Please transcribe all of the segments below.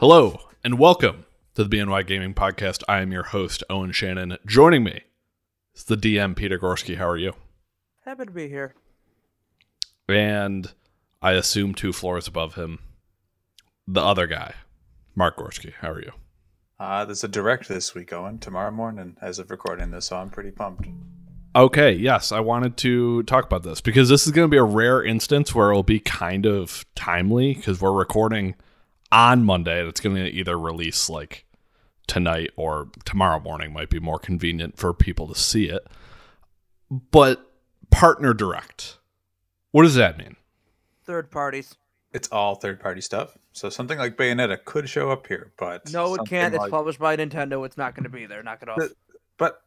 Hello and welcome to the BNY Gaming Podcast. I am your host, Owen Shannon. Joining me is the DM, Peter Gorski. How are you? Happy to be here. And I assume two floors above him, the other guy, Mark Gorski. How are you? There's a direct this week, Owen, tomorrow morning as of recording this, so I'm pretty pumped. Okay, yes, I wanted to talk about this because this is going to be a rare instance where it'll be kind of timely because we're recording on Monday, and it's going to either release like tonight or tomorrow morning might be more convenient for people to see it. But partner direct, what does that mean? Third parties. It's all third party stuff. So something like Bayonetta could show up here, but no, it can't. It's published by Nintendo. It's not going to be there. Knock it off. But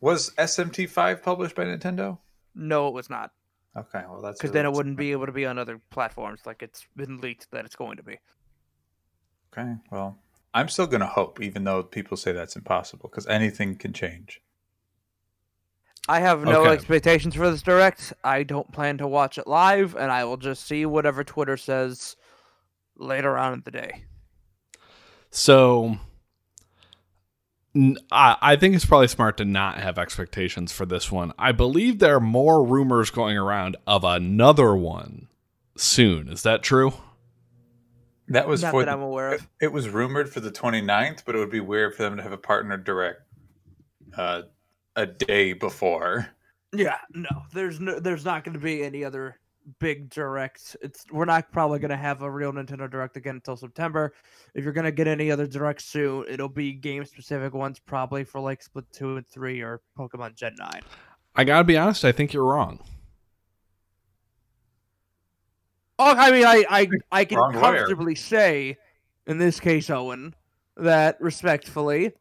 was SMT5 published by Nintendo? No, it was not. Okay, well that's because then it wouldn't be able to be on other platforms. Like it's been leaked that it's going to be. Okay, well, I'm still going to hope, even though people say that's impossible, because anything can change. I have no expectations for this direct. I don't plan to watch it live, and I will just see whatever Twitter says later on in the day. So, I think it's probably smart to not have expectations for this one. I believe there are more rumors going around of another one soon. Is that true? That was not that I'm aware of. It was rumored for the 29th, but it would be weird for them to have a partner direct a day before. Yeah, no. There's not going to be any other big direct. We're not probably going to have a real Nintendo Direct again until September. If you're going to get any other direct soon, it'll be game-specific ones probably for like Splatoon 3 or Pokemon Gen 9. I got to be honest, I think you're wrong. Oh, I mean, I can comfortably say, in this case, Owen, that respectfully,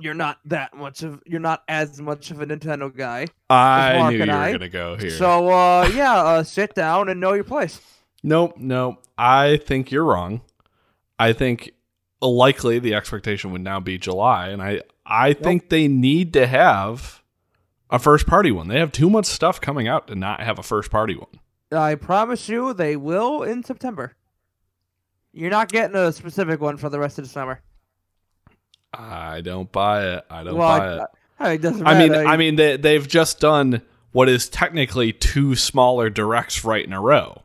you're not as much of a Nintendo guy. I knew you were gonna go here. So, sit down and know your place. Nope. I think you're wrong. I think likely the expectation would now be July, and I think they need to have a first party one. They have too much stuff coming out to not have a first party one. I promise you they will in September. You're not getting a specific one for the rest of the summer. I don't buy it. It doesn't matter. I mean, they've just done what is technically two smaller directs right in a row.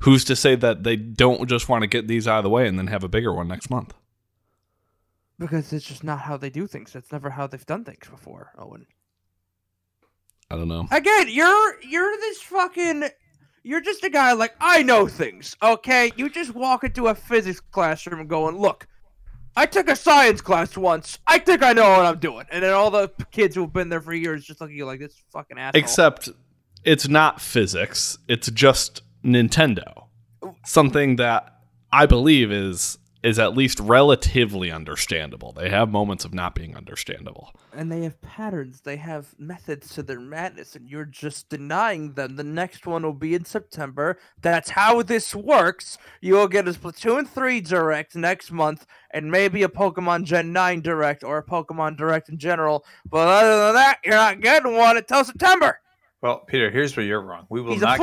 Who's to say that they don't just want to get these out of the way and then have a bigger one next month? Because it's just not how they do things. That's never how they've done things before, Owen. I don't know. Again, you're this fucking... You're just a guy like, I know things, okay? You just walk into a physics classroom going, look, I took a science class once. I think I know what I'm doing. And then all the kids who've been there for years just look at you like this fucking asshole. Except it's not physics. It's just Nintendo. Something that I believe is at least relatively understandable. They have moments of not being understandable. And they have patterns. They have methods to their madness, and you're just denying them. The next one will be in September. That's how this works. You'll get a Splatoon 3 Direct next month, and maybe a Pokemon Gen 9 Direct, or a Pokemon Direct in general. But other than that, you're not getting one until September. Well, Peter, here's where you're wrong. We will not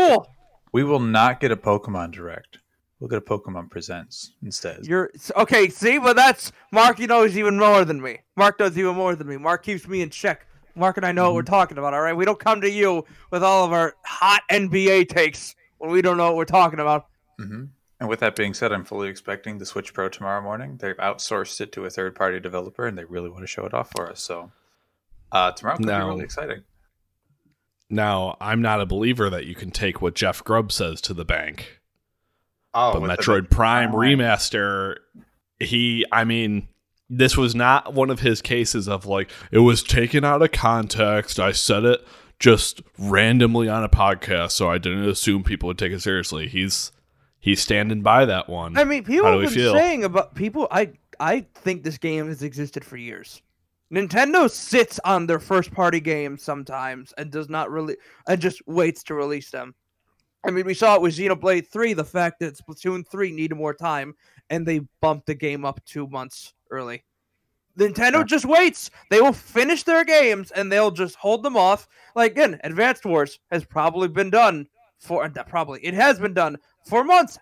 get a Pokemon Direct. We'll get a Pokemon Presents instead. But that's Mark. Mark knows even more than me. Mark keeps me in check. Mark and I know what we're talking about. All right, we don't come to you with all of our hot NBA takes when we don't know what we're talking about. Mm-hmm. And with that being said, I'm fully expecting the Switch Pro tomorrow morning. They've outsourced it to a third-party developer, and they really want to show it off for us. So tomorrow could be really exciting. Now, I'm not a believer that you can take what Jeff Grubb says to the bank. Oh, but Metroid Prime Remaster, this was not one of his cases of like, it was taken out of context. I said it just randomly on a podcast, so I didn't assume people would take it seriously. He's standing by that one. I mean, people have been saying about people, I think this game has existed for years. Nintendo sits on their first party games sometimes and does not really, and just waits to release them. I mean, we saw it with Xenoblade 3, the fact that Splatoon 3 needed more time, and they bumped the game up 2 months early. Nintendo just waits. They will finish their games, and they'll just hold them off. Like, again, Advanced Wars has probably been done for months,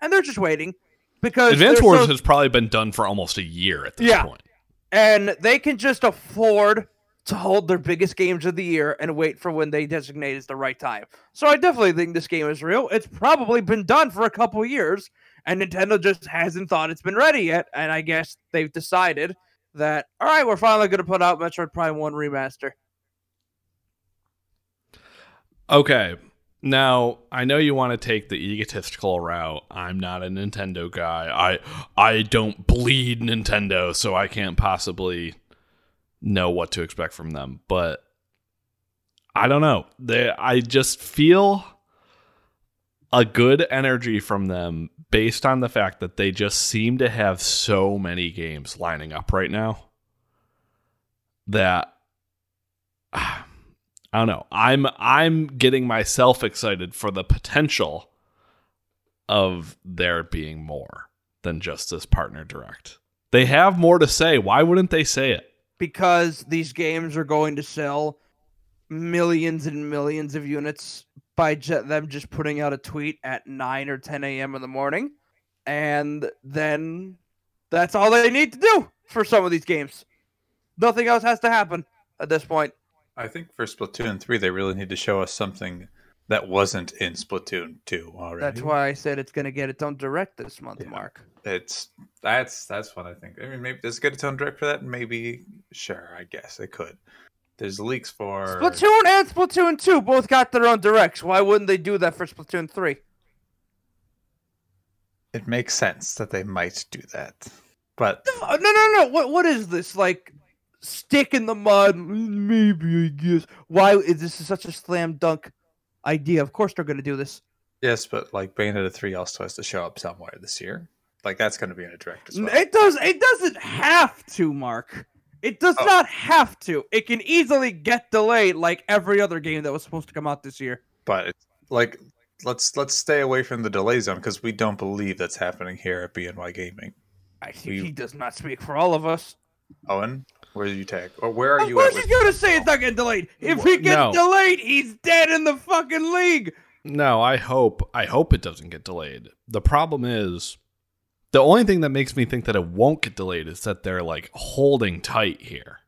and they're just waiting. because Advanced Wars has probably been done for almost a year at this point. And they can just afford to hold their biggest games of the year and wait for when they designate is the right time. So I definitely think this game is real. It's probably been done for a couple years, and Nintendo just hasn't thought it's been ready yet. And I guess they've decided that, all right, we're finally going to put out Metroid Prime 1 Remaster. Okay. Now, I know you want to take the egotistical route. I'm not a Nintendo guy. I don't bleed Nintendo, so I can't possibly know what to expect from them. But I don't know. I just feel a good energy from them based on the fact that they just seem to have so many games lining up right now that I don't know. I'm getting myself excited for the potential of there being more than just this partner direct. They have more to say. Why wouldn't they say it? Because these games are going to sell millions and millions of units by them just putting out a tweet at 9 or 10 a.m. in the morning. And then that's all they need to do for some of these games. Nothing else has to happen at this point. I think for Splatoon 3, they really need to show us something that wasn't in Splatoon 2 already. That's why I said it's going to get its own direct this month, yeah. Mark. That's what I think. I mean, maybe does it get its own direct for that? Maybe, sure, I guess it could. There's leaks for... Splatoon and Splatoon 2 both got their own directs. Why wouldn't they do that for Splatoon 3? It makes sense that they might do that. But... No. What is this? Like... Stick in the mud, maybe, I guess. Why is this such a slam dunk idea? Of course they're going to do this. Yes, but like Bayonetta 3 also has to show up somewhere this year. Like that's going to be in a direct as well. It doesn't have to, Mark. It does not have to. It can easily get delayed like every other game that was supposed to come out this year. But it's like let's stay away from the delay zone because we don't believe that's happening here at BNY Gaming. I think he does not speak for all of us. Owen? Where do you tag? Or where are you at? Of course he's going to say it's not getting delayed. If he gets delayed, he's dead in the fucking league. No, I hope it doesn't get delayed. The problem is, the only thing that makes me think that it won't get delayed is that they're like holding tight here.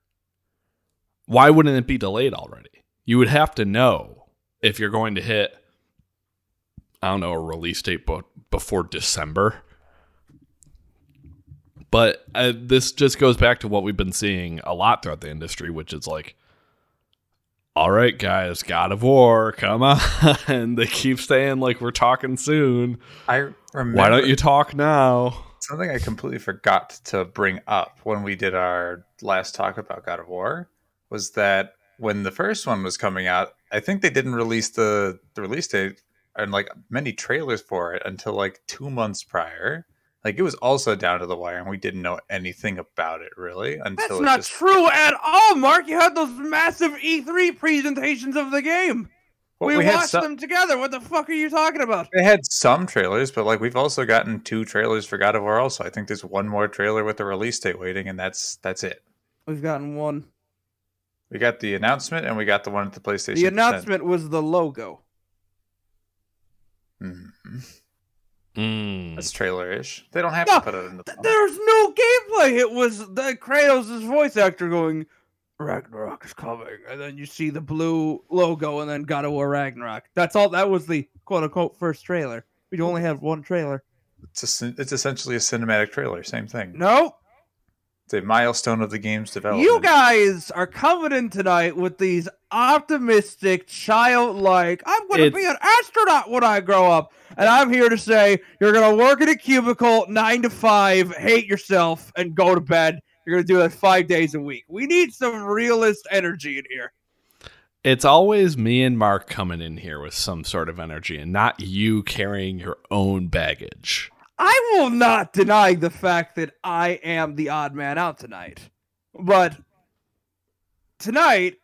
Why wouldn't it be delayed already? You would have to know if you're going to hit, I don't know, a release date before December. But this just goes back to what we've been seeing a lot throughout the industry, which is like, all right, guys, God of War, come on. And they keep saying, like, we're talking soon. I remember. Why don't you talk now? Something I completely forgot to bring up when we did our last talk about God of War was that when the first one was coming out, I think they didn't release the release date and, like, many trailers for it until, like, 2 months prior. Like, it was also down to the wire, and we didn't know anything about it, really. That's not true at all, Mark. You had those massive E3 presentations of the game. Well, we watched them together. What the fuck are you talking about? They had some trailers, but, like, we've also gotten 2 trailers for God of War also. I think there's one more trailer with the release date waiting, and that's it. We've gotten one. We got the announcement, and we got the one at the PlayStation. The announcement was the logo. Mm-hmm. That's trailer-ish. They don't have to put it in the phone. There's no gameplay. It was the Kratos' voice actor going, Ragnarok is coming. And then you see the blue logo and then God of War Ragnarok. That's all. That was the quote-unquote first trailer. We only have one trailer. It's essentially a cinematic trailer. Same thing. No. It's a milestone of the game's development. You guys are coming in tonight with these optimistic, childlike, I'm going to be an astronaut when I grow up. And I'm here to say, you're going to work in a cubicle 9 to 5, hate yourself, and go to bed. You're going to do that 5 days a week. We need some realist energy in here. It's always me and Mark coming in here with some sort of energy and not you carrying your own baggage. I will not deny the fact that I am the odd man out tonight. But tonight,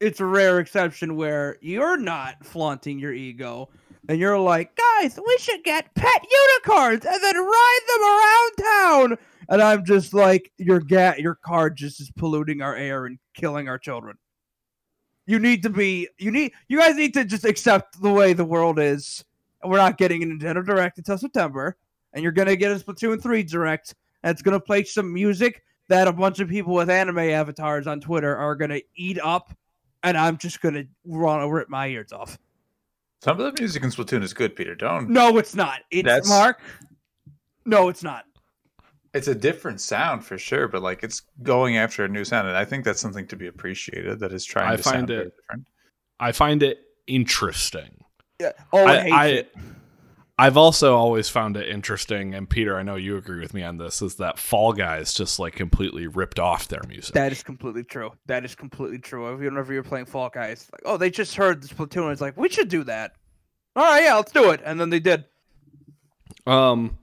it's a rare exception where you're not flaunting your ego. And you're like, guys, we should get pet unicorns and then ride them around town. And I'm just like, your car just is polluting our air and killing our children. You guys need to just accept the way the world is. And we're not getting a Nintendo Direct until September. and you're going to get a Splatoon 3 Direct that's going to play some music that a bunch of people with anime avatars on Twitter are going to eat up, and I'm just going to rip my ears off. Some of the music in Splatoon is good, Peter. Don't. No, it's not. No, it's not. It's a different sound for sure, but like it's going after a new sound, and I think that's something to be appreciated. That is trying to sound very different. I find it interesting. Yeah. Oh, I've also always found it interesting, and Peter, I know you agree with me on this, is that Fall Guys just like completely ripped off their music. That is completely true. Whenever you're playing Fall Guys, like, oh, they just heard this Splatoon, and it's like, we should do that. All right, yeah, let's do it. And then they did. Let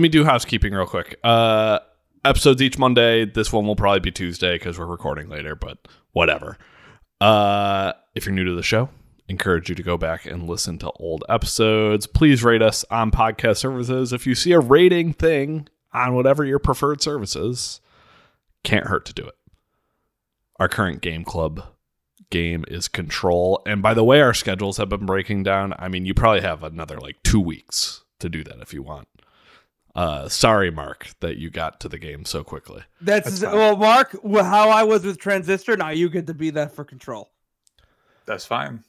me do housekeeping real quick. Episodes each Monday. This one will probably be Tuesday because we're recording later, but whatever. If you're new to the show, encourage you to go back and listen to old episodes. Please rate us on podcast services. If you see a rating thing on whatever your preferred services, can't hurt to do it. Our current game club game is Control. And by the way, our schedules have been breaking down. I mean, you probably have another like 2 weeks to do that if you want. Sorry, Mark, that you got to the game so quickly. That's well, Mark, how I was with Transistor, now you get to be that for Control. That's fine.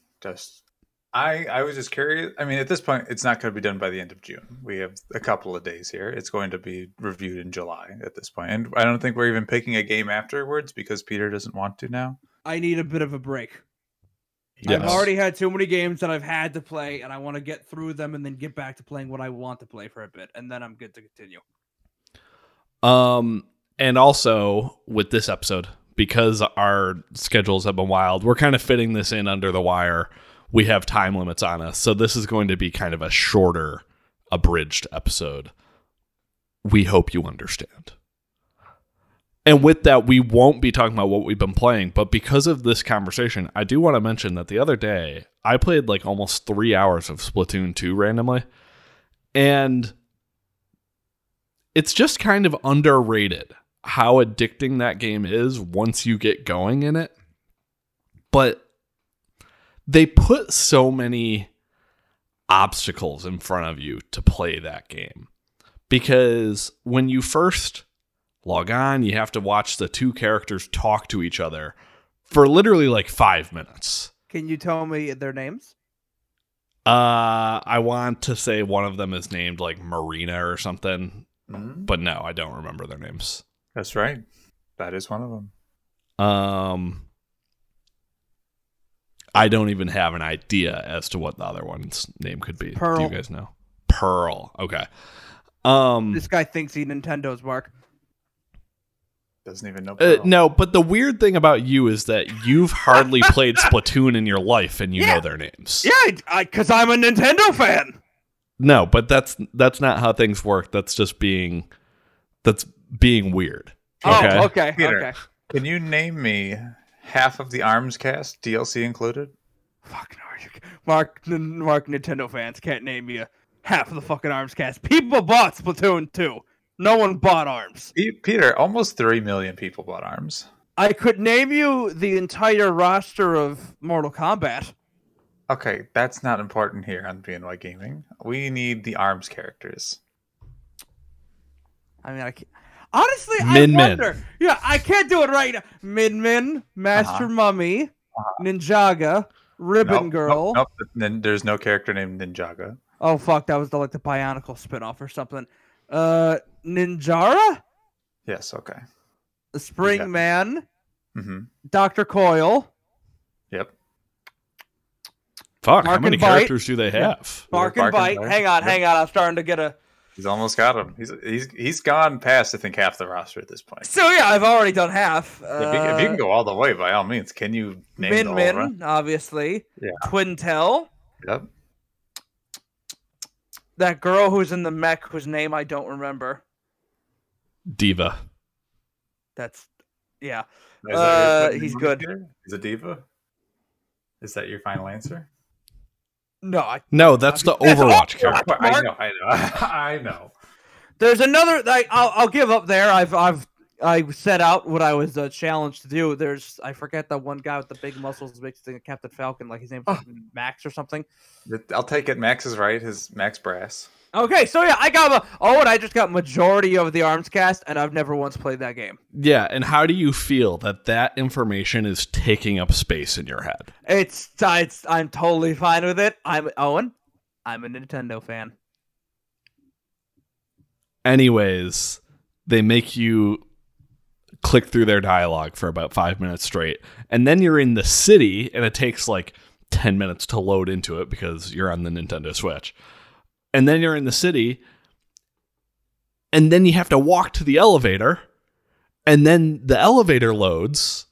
I was just curious. I mean, at this point, it's not going to be done by the end of June. We have a couple of days here. It's going to be reviewed in July at this point. And I don't think we're even picking a game afterwards because Peter doesn't want to now. I need a bit of a break. Yes. I've already had too many games that I've had to play, and I want to get through them and then get back to playing what I want to play for a bit, and then I'm good to continue. And also, with this episode, because our schedules have been wild, we're kind of fitting this in under the wire. We have time limits on us, so this is going to be kind of a shorter, abridged episode. We hope you understand. And with that, we won't be talking about what we've been playing. But because of this conversation, I do want to mention that the other day, I played like almost 3 hours of Splatoon 2 randomly. And it's just kind of underrated how addicting that game is once you get going in it. But they put so many obstacles in front of you to play that game. Because when you first log on, you have to watch the two characters talk to each other for literally like 5 minutes. Can you tell me their names? I want to say one of them is named like Marina or something, but no, I don't remember their names. That's right. That is one of them. I don't even have an idea as to what the other one's name could be. Pearl. Do you guys know? Pearl. Okay. This guy thinks he Nintendo's, Mark. Doesn't even know. No, but the weird thing about you is that you've hardly played Splatoon in your life, and you know their names. Yeah, because I'm a Nintendo fan. No, but that's not how things work. That's being weird. Okay? Oh, okay. Peter, okay. Can you name me half of the ARMS cast, DLC included? Fuck no, Mark. Nintendo fans can't name you half of the fucking ARMS cast. People bought Splatoon 2. No one bought ARMS. Peter, almost 3 million people bought ARMS. I could name you the entire roster of Mortal Kombat. Okay, that's not important here on BNY Gaming. We need the ARMS characters. I mean, I can't. Honestly, I wonder. Yeah, I can't do it right now. Min, Master Mummy, Ninjaga, Ribbon Girl. Nope. There's no character named Ninjaga. Oh, fuck, that was the Bionicle spinoff or something. Ninjara? Yes, okay. The Spring Man. Mm-hmm. Dr. Coil. Yep. Fuck, how many characters do they have? Mark and Bite. Hang on. I'm starting to get a... He's almost got him. He's gone past, I think, half the roster at this point. So, yeah, I've already done half. If you can go all the way, by all means, can you name Min the whole run? Obviously. Yeah. Twintel. Yep. That girl who's in the mech whose name I don't remember. Diva. That's... Yeah. He's good. Is it Diva? Is that your final answer? No, that's the Overwatch character. I know. There's another... I'll give up there. I set out what I was challenged to do. I forget that one guy with the big muscles mixed in Captain Falcon. Like his name's Max or something. I'll take it. Max is right. His Max Brass. Okay, so yeah, I got and I just got majority of the ARMS cast, and I've never once played that game. Yeah, and how do you feel that information is taking up space in your head? I'm totally fine with it. I'm a Nintendo fan. Anyways, they make you click through their dialogue for about 5 minutes straight, and then you're in the city, and it takes like 10 minutes to load into it because you're on the Nintendo Switch. And then you're in the city, and then you have to walk to the elevator, and then the elevator loads,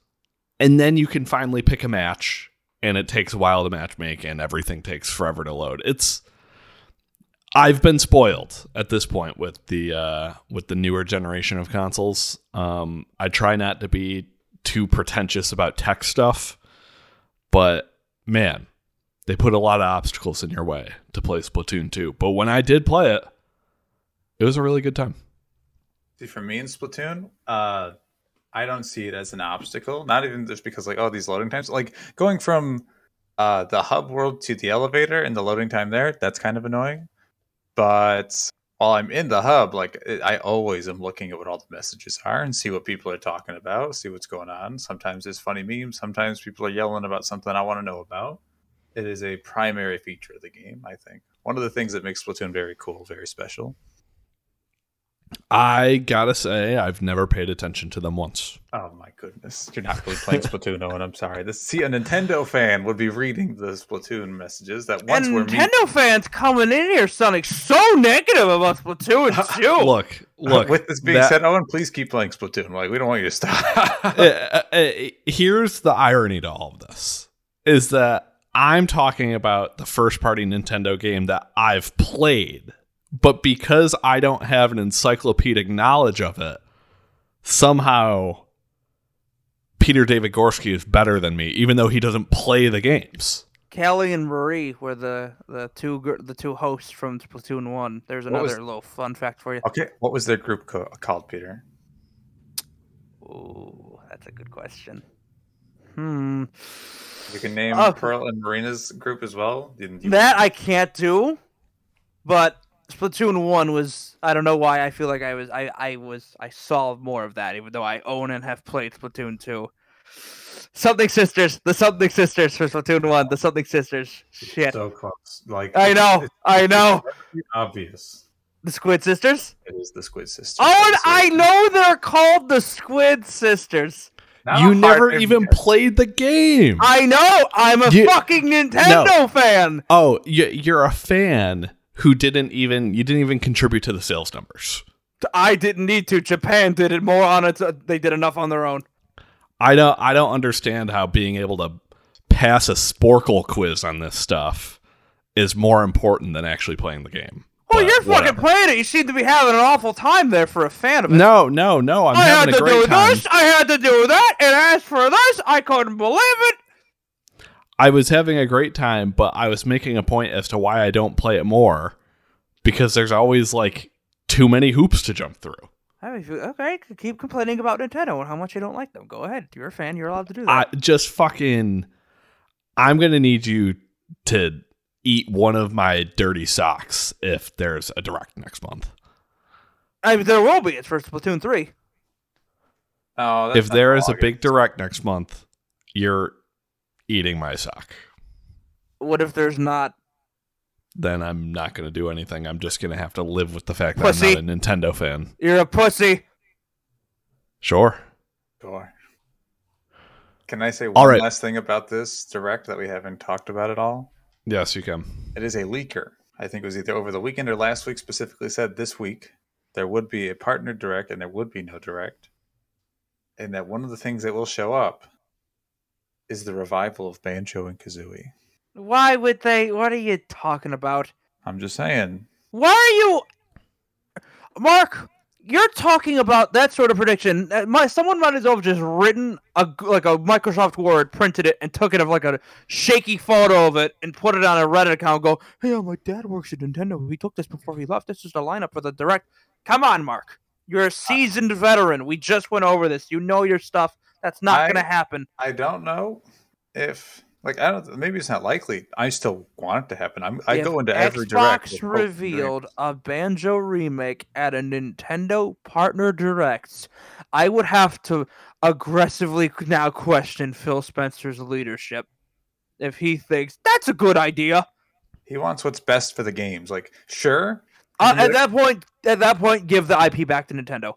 and then you can finally pick a match, and it takes a while to matchmake, and everything takes forever to load. I've been spoiled at this point with the newer generation of consoles. I try not to be too pretentious about tech stuff, but man, they put a lot of obstacles in your way to play Splatoon 2. But when I did play it, it was a really good time. See, for me in Splatoon, I don't see it as an obstacle. Not even just because, these loading times. Like, going from the hub world to the elevator and the loading time there, that's kind of annoying. But while I'm in the hub, I always am looking at what all the messages are and see what people are talking about, see what's going on. Sometimes there's funny memes. Sometimes people are yelling about something I want to know about. It is a primary feature of the game, I think. One of the things that makes Splatoon very cool, very special. I gotta say, I've never paid attention to them once. Oh my goodness. You're not really playing Splatoon, Owen. I'm sorry. A Nintendo fan would be reading the Splatoon messages that once were... Nintendo fans coming in here sounding so negative about Splatoon 2. Look. With this being said, Owen, please keep playing Splatoon. We don't want you to stop. Here's the irony to all of this, is that I'm talking about the first-party Nintendo game that I've played, but because I don't have an encyclopedic knowledge of it, somehow Peter David Gorski is better than me, even though he doesn't play the games. Kelly and Marie were the two hosts from Splatoon 1. There's another little fun fact for you. Okay, what was their group called, Peter? Oh, that's a good question. You can name Pearl and Marina's group as well. That I can't do, but Splatoon 1 was... I don't know why I feel like I solved more of that, even though I own and have played Splatoon 2. Something Sisters. The Something Sisters for Splatoon 1. The Something Sisters. Shit. So close. I know. It's obvious. The Squid Sisters? It is the Squid Sisters. Oh, and I know they're called the Squid Sisters. You never even played the game. I know. I'm a fucking Nintendo fan. Oh, you're a fan who didn't even contribute to the sales numbers. I didn't need to. Japan did it more on its. They did enough on their own. I don't understand how being able to pass a Sporkle quiz on this stuff is more important than actually playing the game. Well, you're fucking playing it. You seem to be having an awful time there for a fan of it. No. I having a great time. I had to do that, and as for this, I couldn't believe it. I was having a great time, but I was making a point as to why I don't play it more, because there's always, too many hoops to jump through. Okay, keep complaining about Nintendo and how much you don't like them. Go ahead. You're a fan. You're allowed to do that. I'm going to need you to... eat one of my dirty socks if there's a direct next month. I mean, there will be. It's for Splatoon 3. Oh, if there is a big direct next month, you're eating my sock. What if there's not? Then I'm not going to do anything. I'm just going to have to live with the fact pussy. That I'm not a Nintendo fan. You're a pussy. Sure. Can I say one last thing about this direct that we haven't talked about at all? Yes, you can. It is a leaker. I think it was either over the weekend or last week specifically said this week there would be a partner direct and there would be no direct. And that one of the things that will show up is the revival of Banjo and Kazooie. Why would they? What are you talking about? I'm just saying. Why are you... Mark, you're talking about that sort of prediction. Someone might as well have just written a Microsoft Word, printed it, and took it of a shaky photo of it and put it on a Reddit account and go, hey, my dad works at Nintendo. He took this before he left. This is the lineup for the direct. Come on, Mark. You're a seasoned veteran. We just went over this. You know your stuff. That's not going to happen. I don't know if Like, I don't. Maybe it's not likely. I still want it to happen. I go into every direct. Xbox revealed a Banjo remake at a Nintendo partner direct. I would have to aggressively now question Phil Spencer's leadership if he thinks that's a good idea. He wants what's best for the games. Like, sure. At that point, give the IP back to Nintendo.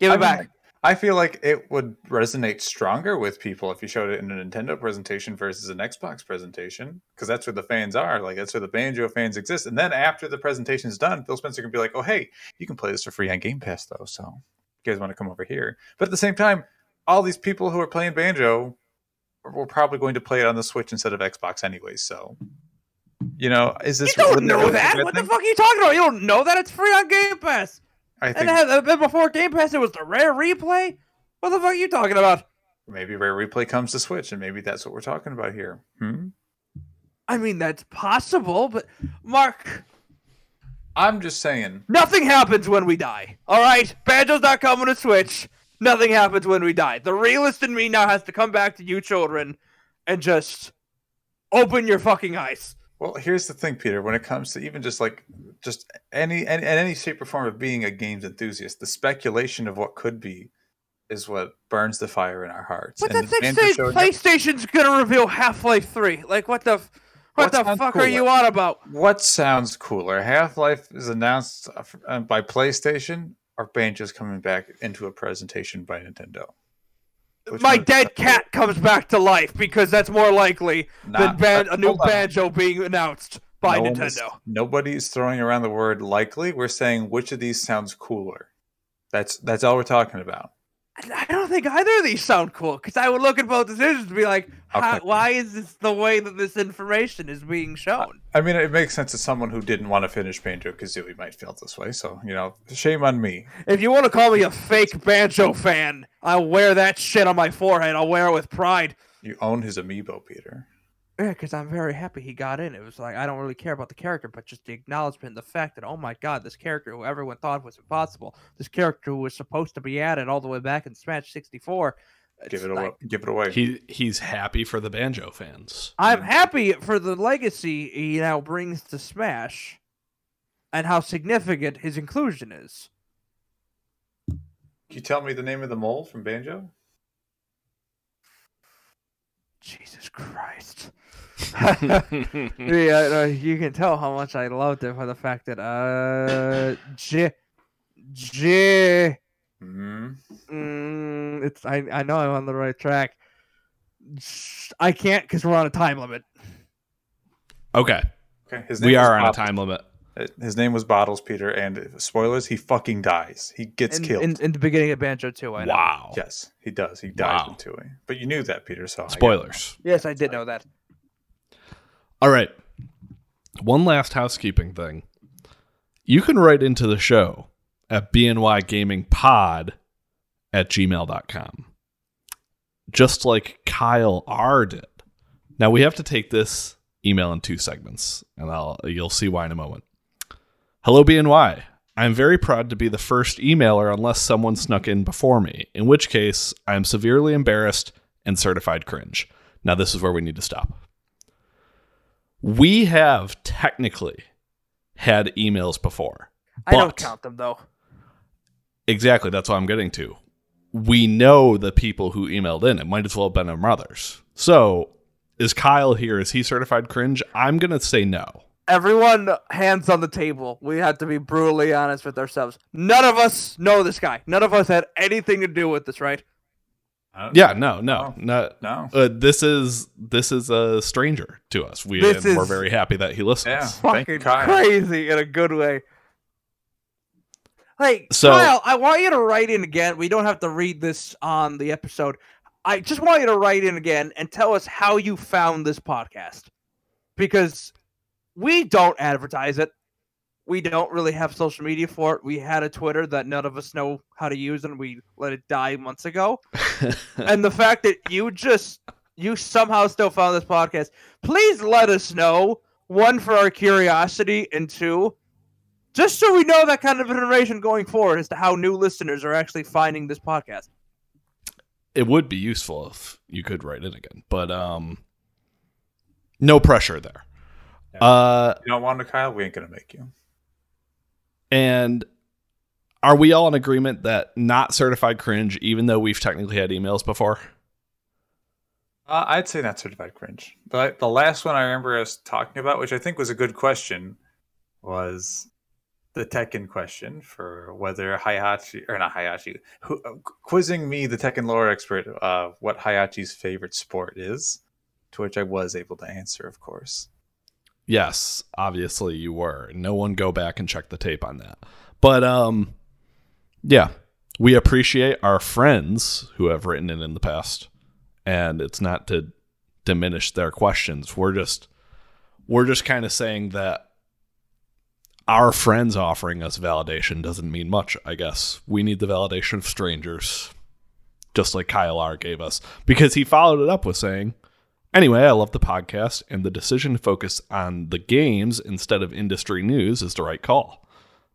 Give it back. I feel like it would resonate stronger with people if you showed it in a Nintendo presentation versus an Xbox presentation, because that's where the fans are. Like, that's where the Banjo fans exist. And then after the presentation's done, Phil Spencer can be like, oh, hey, you can play this for free on Game Pass, though, so you guys want to come over here. But at the same time, all these people who are playing Banjo were probably going to play it on the Switch instead of Xbox anyway, so... You know, is this... You don't know that! What the fuck are you talking about? You don't know that? It's free on Game Pass! I think, and before Game Pass, it was the Rare Replay? What the fuck are you talking about? Maybe Rare Replay comes to Switch, and maybe that's what we're talking about here. I mean, that's possible, but... Mark... I'm just saying... Nothing happens when we die, alright? Banjo's not coming to Switch. Nothing happens when we die. The realist in me now has to come back to you children and just... Open your fucking eyes. Well, here's the thing, Peter. When it comes to even just like just any shape or form of being a games enthusiast, the speculation of what could be is what burns the fire in our hearts. But that's like saying PlayStation's gonna reveal Half-Life 3. Like, what the fuck are you on about? What sounds cooler? Half-Life is announced by PlayStation, or Banjo's coming back into a presentation by Nintendo? Which my dead cat comes back to life, because that's more likely than a new Banjo being announced by Nintendo. Nobody's throwing around the word likely. We're saying which of these sounds cooler. That's all we're talking about. I don't think either of these sound cool, because I would look at both decisions and be like, why is this the way that this information is being shown? I mean, it makes sense that someone who didn't want to finish Banjo-Kazooie might feel this way, so, you know, shame on me. If you want to call me a fake Banjo fan, I'll wear that shit on my forehead. I'll wear it with pride. You own his amiibo, Peter. Yeah, because I'm very happy he got in. It was like, I don't really care about the character, but just the acknowledgement, the fact that, oh my god, this character who everyone thought was impossible, this character who was supposed to be added all the way back in Smash 64. Give it away. He's happy for the Banjo fans. I'm happy for the legacy he now brings to Smash and how significant his inclusion is. Can you tell me the name of the mole from Banjo? Jesus Christ. You can tell how much I loved it for the fact that I know I'm on the right track. I can't, because we're on a time limit. Okay. His name is on a time limit. His name was Bottles, Peter, and spoilers, he fucking dies. He gets killed. In the beginning of Banjo 2, I know. Wow. Yes, he does. He dies in 2. But you knew that, Peter, so... Spoilers. Yes, I did know that. All right. One last housekeeping thing. You can write into the show at bnygamingpod@gmail.com. Just like Kyle R. did. Now, we have to take this email in 2 segments, and you'll see why in a moment. Hello, BNY. I'm very proud to be the first emailer unless someone snuck in before me, in which case I am severely embarrassed and certified cringe. Now this is where we need to stop. We have technically had emails before. I don't count them, though. Exactly. That's what I'm getting to. We know the people who emailed in. It might as well have been our others. So is Kyle here? Is he certified cringe? I'm going to say no. Everyone, hands on the table. We have to be brutally honest with ourselves. None of us know this guy. None of us had anything to do with this, right? No. This is a stranger to us. We're very happy that he listens. Yeah, fucking crazy in a good way. Hey, so, Kyle, I want you to write in again. We don't have to read this on the episode. I just want you to write in again and tell us how you found this podcast, because we don't advertise it. We don't really have social media for it. We had a Twitter that none of us know how to use, and we let it die months ago. And the fact that you somehow still found this podcast, please let us know, 1, for our curiosity, and 2, just so we know that kind of information going forward as to how new listeners are actually finding this podcast. It would be useful if you could write it again, but No pressure there. No. You don't want to, Kyle? We ain't going to make you. And are we all in agreement that not certified cringe, even though we've technically had emails before? I'd say not certified cringe. The last one I remember us talking about, which I think was a good question, was the Tekken question for whether Hayachi, or not Hayachi, who, quizzing me, the Tekken lore expert, what Hayachi's favorite sport is, to which I was able to answer, of course. Yes, obviously you were. No one go back and check the tape on that. But yeah, we appreciate our friends who have written in the past, and it's not to diminish their questions. We're just kind of saying that our friends offering us validation doesn't mean much, I guess. We need the validation of strangers, just like Kyle R. gave us, because he followed it up with saying, anyway, I love the podcast, and the decision to focus on the games instead of industry news is the right call.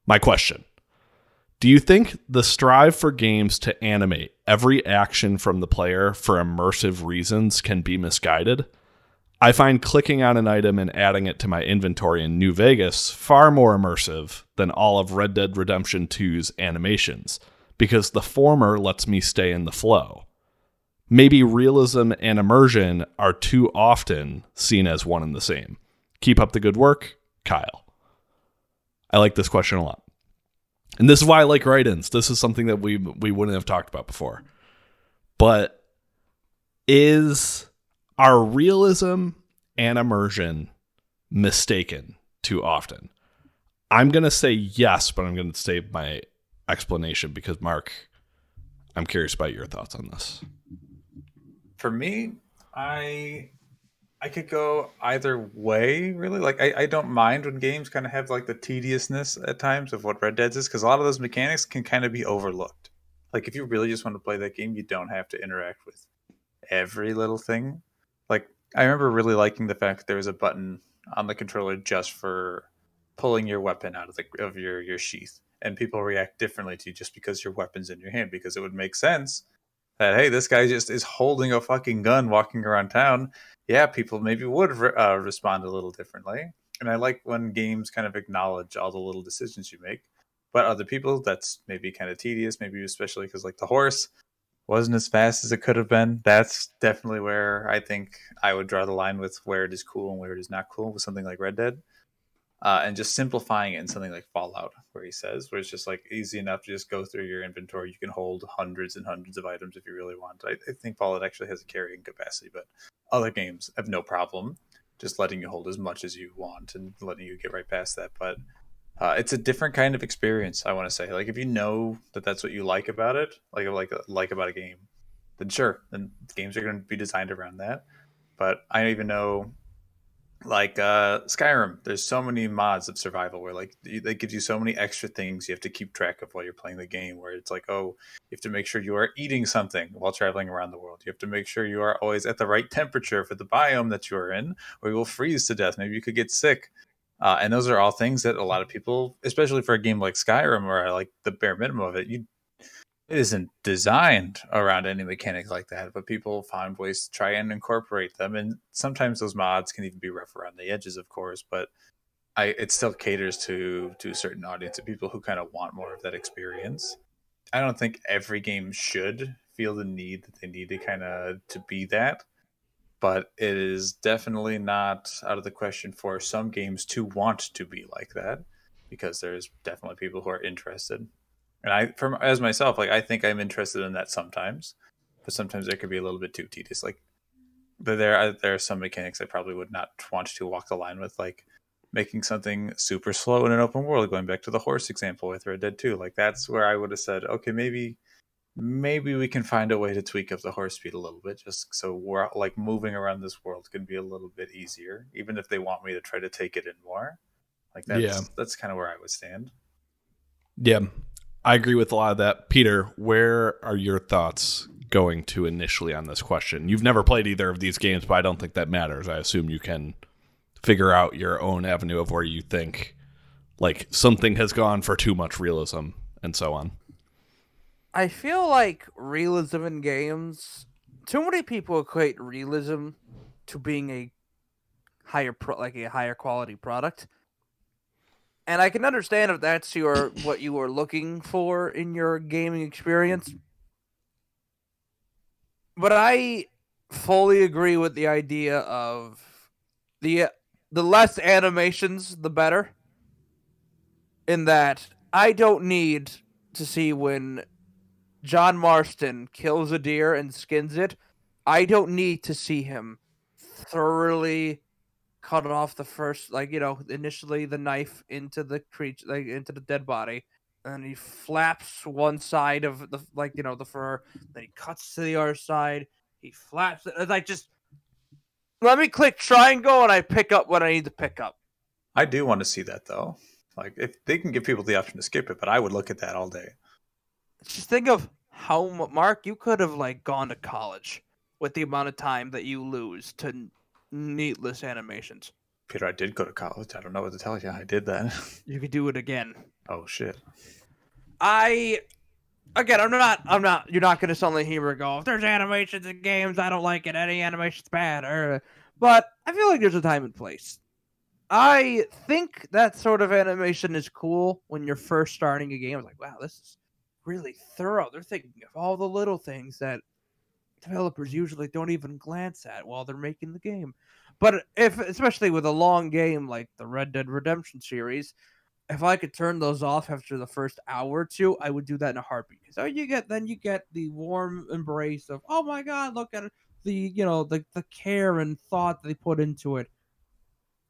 My question, do you think the strive for games to animate every action from the player for immersive reasons can be misguided? I find clicking on an item and adding it to my inventory in New Vegas far more immersive than all of Red Dead Redemption 2's animations, because the former lets me stay in the flow. Maybe realism and immersion are too often seen as one and the same. Keep up the good work, Kyle. I like this question a lot. And this is why I like write-ins. This is something that we wouldn't have talked about before. But is our realism and immersion mistaken too often? I'm going to say yes, but I'm going to save my explanation because, Mark, I'm curious about your thoughts on this. For me, I could go either way, really. Like, I don't mind when games kind of have, like, the tediousness at times of what Red Dead's is, because a lot of those mechanics can kind of be overlooked. Like, if you really just want to play that game, you don't have to interact with every little thing. Like, I remember really liking the fact that there was a button on the controller just for pulling your weapon out of your sheath, and people react differently to you just because your weapon's in your hand, because it would make sense that, hey, this guy just is holding a fucking gun walking around town. Yeah, people maybe would respond a little differently. And I like when games kind of acknowledge all the little decisions you make. But other people, that's maybe kind of tedious, maybe especially because, like, the horse wasn't as fast as it could have been. That's definitely where I think I would draw the line with where it is cool and where it is not cool with something like Red Dead. And just simplifying it in something like Fallout, where he says, where it's just like easy enough to just go through your inventory. You can hold hundreds and hundreds of items if you really want. I think Fallout actually has a carrying capacity, but other games have no problem just letting you hold as much as you want and letting you get right past that. But it's a different kind of experience, I want to say. Like, if you know that that's what you like about it, like about a game, then sure, then games are going to be designed around that. But I don't even know. Like Skyrim, there's so many mods of survival where, like, they give you so many extra things you have to keep track of while you're playing the game, where it's like, oh, you have to make sure you are eating something while traveling around the world. You have to make sure you are always at the right temperature for the biome that you are in, or you will freeze to death. Maybe you could get sick. And those are all things that a lot of people, especially for a game like Skyrim, or like the bare minimum of it, it isn't designed around any mechanics like that, but people find ways to try and incorporate them. And sometimes those mods can even be rough around the edges, of course, but it still caters to a certain audience of people who kind of want more of that experience. I don't think every game should feel the need that they need to kind of to be that, but it is definitely not out of the question for some games to want to be like that, because there's definitely people who are interested. And as myself, like, I think I'm interested in that sometimes, but sometimes it could be a little bit too tedious. Like, there are some mechanics I probably would not want to walk the line with, like making something super slow in an open world. Going back to the horse example with Red Dead 2, like, that's where I would have said, okay, maybe we can find a way to tweak up the horse speed a little bit, just so we're like moving around this world can be a little bit easier, even if they want me to try to take it in more. Like, that's kind of where I would stand. Yeah. I agree with a lot of that. Peter, where are your thoughts going to initially on this question? You've never played either of these games, but I don't think that matters. I assume you can figure out your own avenue of where you think, like, something has gone for too much realism and so on. I feel like realism in games, too many people equate realism to being a higher quality product. And I can understand if that's what you were looking for in your gaming experience. But I fully agree with the idea of the less animations, the better. In that, I don't need to see when John Marston kills a deer and skins it. I don't need to see him thoroughly cut off the first, initially the knife into the creature, into the dead body, and he flaps one side of the, the fur. Then he cuts to the other side. He flaps it. It's just let me click triangle, and I pick up what I need to pick up. I do want to see that though. If they can give people the option to skip it, but I would look at that all day. Just think of how, Mark, you could have gone to college with the amount of time that you lose to needless animations. Peter, I did go to college. I don't know what to tell you. I did that. You could do it again. Oh shit! I'm not. You're not going to suddenly hear me go, if there's animations in games, I don't like it. Any animation's bad. But I feel like there's a time and place. I think that sort of animation is cool when you're first starting a game. It's wow, this is really thorough. They're thinking of all the little things that developers usually don't even glance at while they're making the game. But especially with a long game like the Red Dead Redemption series, if I could turn those off after the first hour or two, I would do that in a heartbeat. So you get the warm embrace of, oh my God, look at it, the care and thought that they put into it.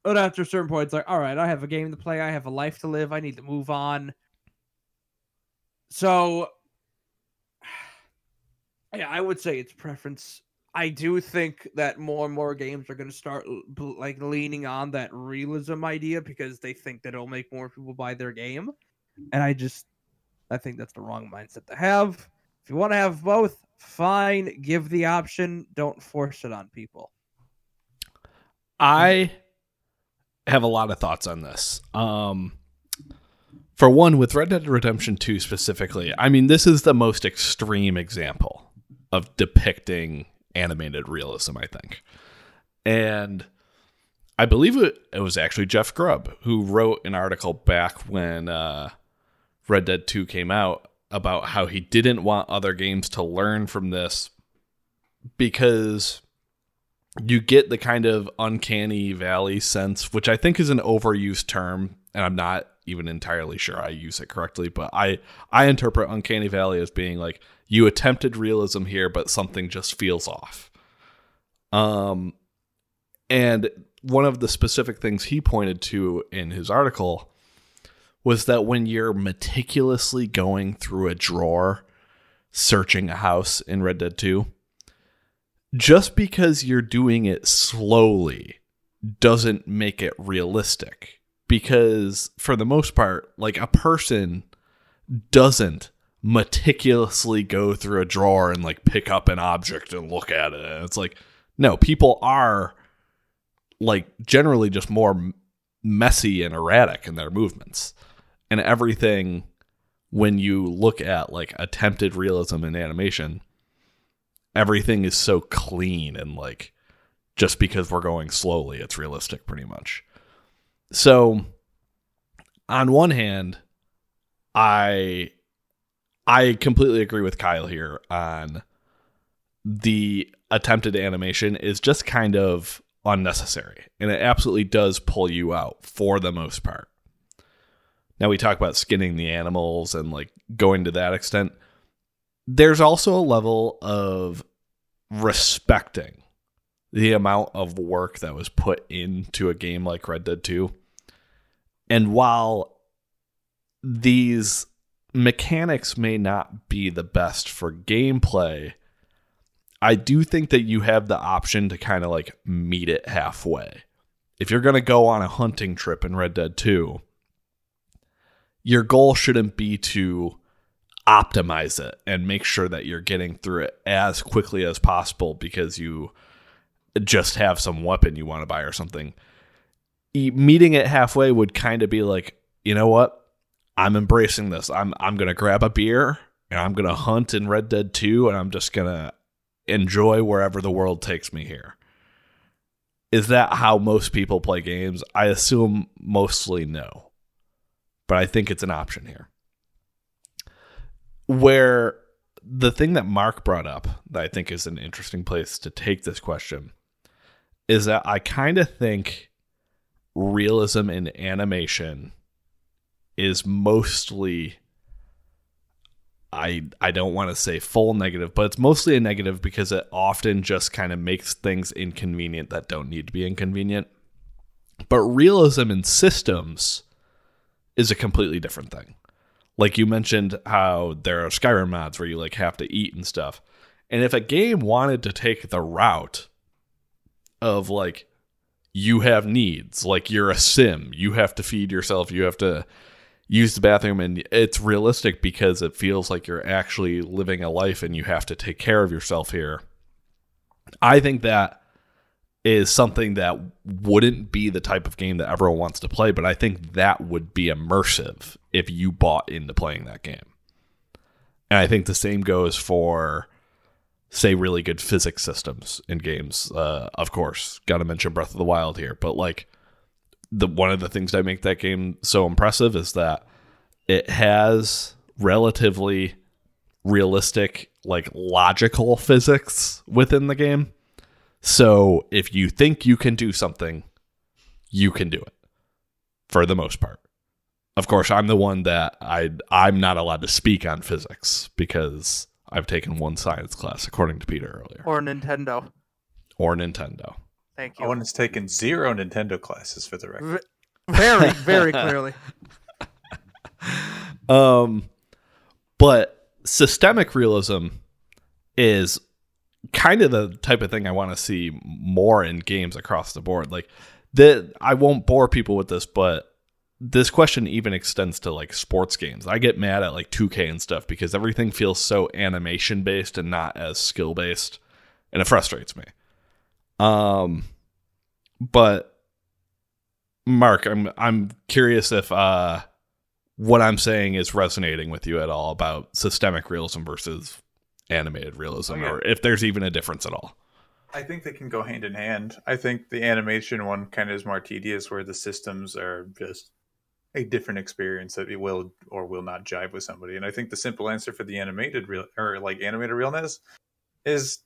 But after a certain point, it's all right, I have a game to play. I have a life to live. I need to move on. So, yeah, I would say it's preference. I do think that more and more games are going to start leaning on that realism idea because they think that it'll make more people buy their game. And I think that's the wrong mindset to have. If you want to have both, fine. Give the option. Don't force it on people. I have a lot of thoughts on this. For one, with Red Dead Redemption 2 specifically, this is the most extreme example of depicting animated realism, I think. And I believe it was actually Jeff Grubb who wrote an article back when Red Dead 2 came out about how he didn't want other games to learn from this because you get the kind of uncanny valley sense, which I think is an overused term, and I'm not even entirely sure I use it correctly, but I interpret uncanny valley as being you attempted realism here, but something just feels off. And one of the specific things he pointed to in his article was that when you're meticulously going through a drawer, searching a house in Red Dead 2, just because you're doing it slowly doesn't make it realistic. Because for the most part, a person doesn't meticulously go through a drawer and pick up an object and look at it. And it's no, people are generally just more messy and erratic in their movements. And everything, when you look at attempted realism in animation, everything is so clean and just because we're going slowly, it's realistic pretty much. So, on one hand, I completely agree with Kyle here on the attempted animation is just kind of unnecessary. And it absolutely does pull you out for the most part. Now, we talk about skinning the animals and going to that extent. There's also a level of respecting the amount of work that was put into a game like Red Dead 2. And while these mechanics may not be the best for gameplay, I do think that you have the option to kind of meet it halfway. If you're going to go on a hunting trip in Red Dead 2, your goal shouldn't be to optimize it and make sure that you're getting through it as quickly as possible because you just have some weapon you want to buy or something. Meeting it halfway would kind of be you know what? I'm embracing this. I'm going to grab a beer and I'm going to hunt in Red Dead 2 and I'm just going to enjoy wherever the world takes me here. Is that how most people play games? I assume mostly no. But I think it's an option here. Where the thing that Mark brought up that I think is an interesting place to take this question is that I kind of think realism in animation is mostly, I don't want to say full negative, but it's mostly a negative because it often just kind of makes things inconvenient that don't need to be inconvenient. But realism in systems is a completely different thing. Like you mentioned how there are Skyrim mods where you like have to eat and stuff. And if a game wanted to take the route of like, you have needs, like you're a sim, you have to feed yourself, you have to use the bathroom, and it's realistic because it feels like you're actually living a life and you have to take care of yourself here. I think that is something that wouldn't be the type of game that everyone wants to play, but I think that would be immersive if you bought into playing that game. And I think the same goes for, say, really good physics systems in games. Of course, got to mention Breath of the Wild here, but like, one of the things that make that game so impressive is that it has relatively realistic, like logical physics within the game. So if you think you can do something, you can do it for the most part. Of course, I'm the one that I'm not allowed to speak on physics because I've taken one science class, according to Peter earlier. Or Nintendo. Thank you. Owen has taken 0 Nintendo classes for the record. Very, very clearly. But systemic realism is kind of the type of thing I want to see more in games across the board. Like, I won't bore people with this, but this question even extends to like sports games. I get mad at like 2K and stuff because everything feels so animation based and not as skill based, and it frustrates me. But Mark, I'm curious if what I'm saying is resonating with you at all about systemic realism versus animated realism, or if there's even a difference at all. I think they can go hand in hand. I think the animation one kind of is more tedious, where the systems are just a different experience that it will or will not jive with somebody. And I think the simple answer for the animated realness is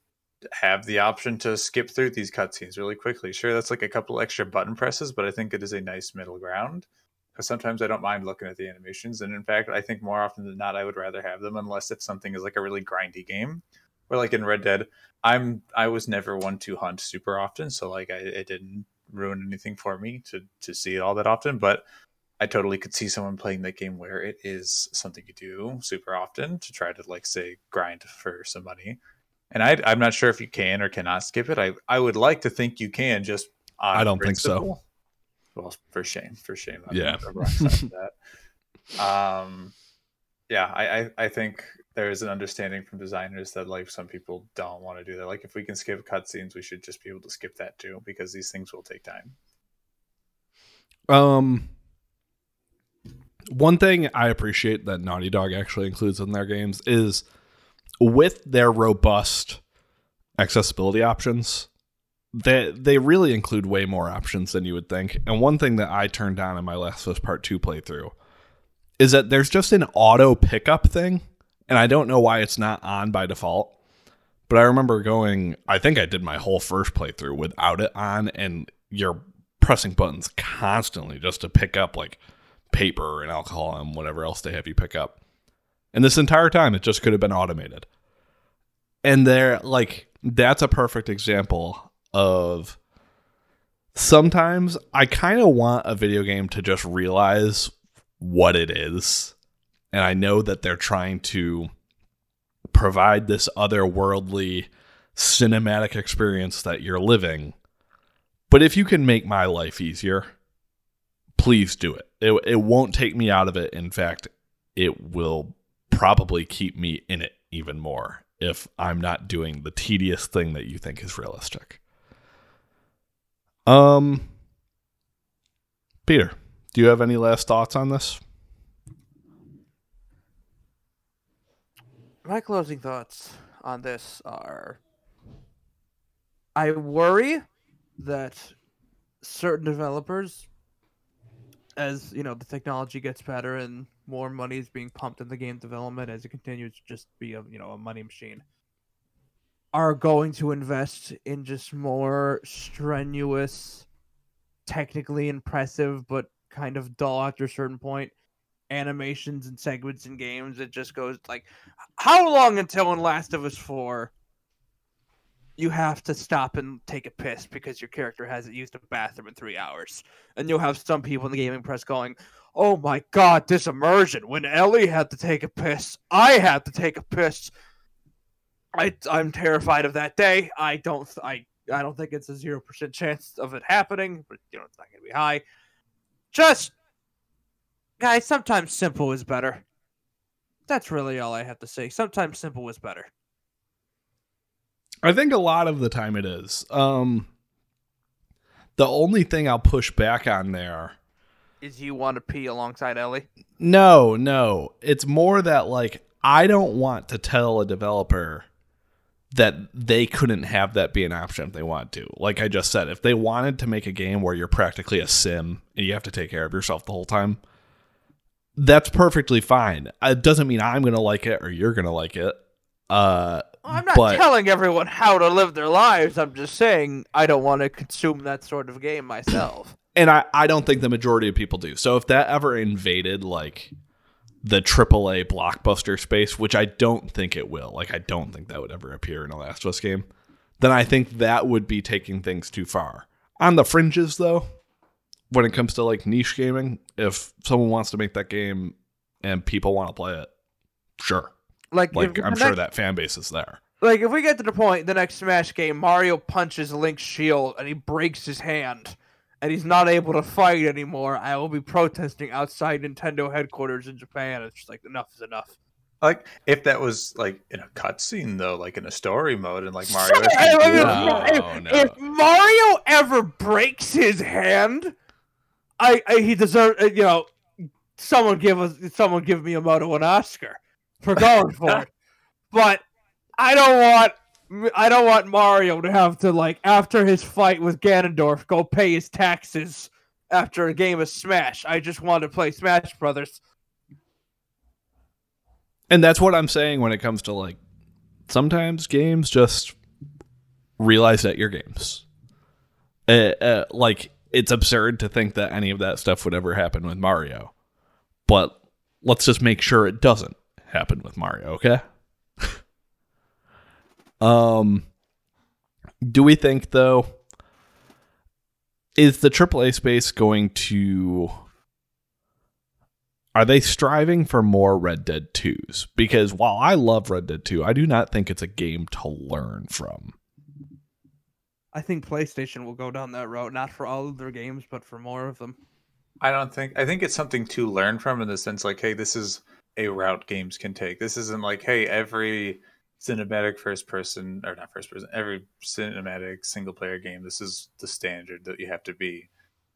have the option to skip through these cutscenes really quickly. Sure, that's like a couple extra button presses, but I think it is a nice middle ground, because sometimes I don't mind looking at the animations, and in fact I think more often than not I would rather have them, unless if something is like a really grindy game, or like in Red Dead, I was never one to hunt super often, so like it didn't ruin anything for me to see it all that often, but I totally could see someone playing that game where it is something you do super often to try to like, say, grind for some money. And I'm not sure if you can or cannot skip it. I would like to think you can, just on I don't principle. Think so. Well, for shame. Yeah. That. Yeah, I think there is an understanding from designers that like some people don't want to do that. Like, if we can skip cutscenes, we should just be able to skip that too, because these things will take time. One thing I appreciate that Naughty Dog actually includes in their games is, with their robust accessibility options, they really include way more options than you would think. And one thing that I turned on in my Last of Us Part 2 playthrough is that there's just an auto pickup thing, and I don't know why it's not on by default. But I remember I think I did my whole first playthrough without it on, and you're pressing buttons constantly just to pick up like paper and alcohol and whatever else they have you pick up. And this entire time, it just could have been automated. And that's a perfect example of, sometimes I kind of want a video game to just realize what it is. And I know that they're trying to provide this otherworldly cinematic experience that you're living. But if you can make my life easier, please do it. It won't take me out of it. In fact, it will probably keep me in it even more if I'm not doing the tedious thing that you think is realistic. Peter, do you have any last thoughts on this? My closing thoughts on this are, I worry that certain developers, as you know, the technology gets better and more money is being pumped in the game development as it continues to just be a, you know, a money machine, are going to invest in just more strenuous, technically impressive, but kind of dull after a certain point, animations and segments in games. It just goes like, how long until in Last of Us 4 you have to stop and take a piss because your character hasn't used a bathroom in 3 hours? And you'll have some people in the gaming press going, oh my god, this immersion. When Ellie had to take a piss, I had to take a piss. I'm terrified of that day. I don't think it's a 0% chance of it happening, but you know, it's not going to be high. Just, guys, sometimes simple is better. That's really all I have to say. Sometimes simple is better. I think a lot of the time it is. The only thing I'll push back on there is you want to pee alongside Ellie? No. It's more that, like, I don't want to tell a developer that they couldn't have that be an option if they want to. Like I just said, if they wanted to make a game where you're practically a sim and you have to take care of yourself the whole time, that's perfectly fine. It doesn't mean I'm going to like it or you're going to like it. I'm not telling everyone how to live their lives. I'm just saying I don't want to consume that sort of game myself. And I don't think the majority of people do. So if that ever invaded, like, the AAA blockbuster space, which I don't think it will, like, I don't think that would ever appear in a Last of Us game, then I think that would be taking things too far. On the fringes, though, when it comes to, like, niche gaming, if someone wants to make that game and people want to play it, sure. Like I'm sure that fan base is there. Like, if we get to the point, the next Smash game, Mario punches Link's shield and he breaks his hand and he's not able to fight anymore, I will be protesting outside Nintendo headquarters in Japan. It's just like, enough is enough. Like, if that was, like, in a cutscene, though, like in a story mode, and, like, Mario... If Mario ever breaks his hand, I he deserves, you know, someone give Miyamoto an Oscar for going for it. But I don't want Mario to have to, like, after his fight with Ganondorf, go pay his taxes after a game of Smash. I just want to play Smash Brothers. And that's what I'm saying when it comes to, like, sometimes games just realize that you're games. Like, it's absurd to think that any of that stuff would ever happen with Mario. But let's just make sure it doesn't happen with Mario, okay? Do we think, though, is the AAA space going to... Are they striving for more Red Dead 2s? Because while I love Red Dead 2, I do not think it's a game to learn from. I think PlayStation will go down that road, not for all of their games, but for more of them. I think it's something to learn from in the sense, like, hey, this is a route games can take. This isn't like, hey, every cinematic every cinematic single player game, this is the standard that you have to be.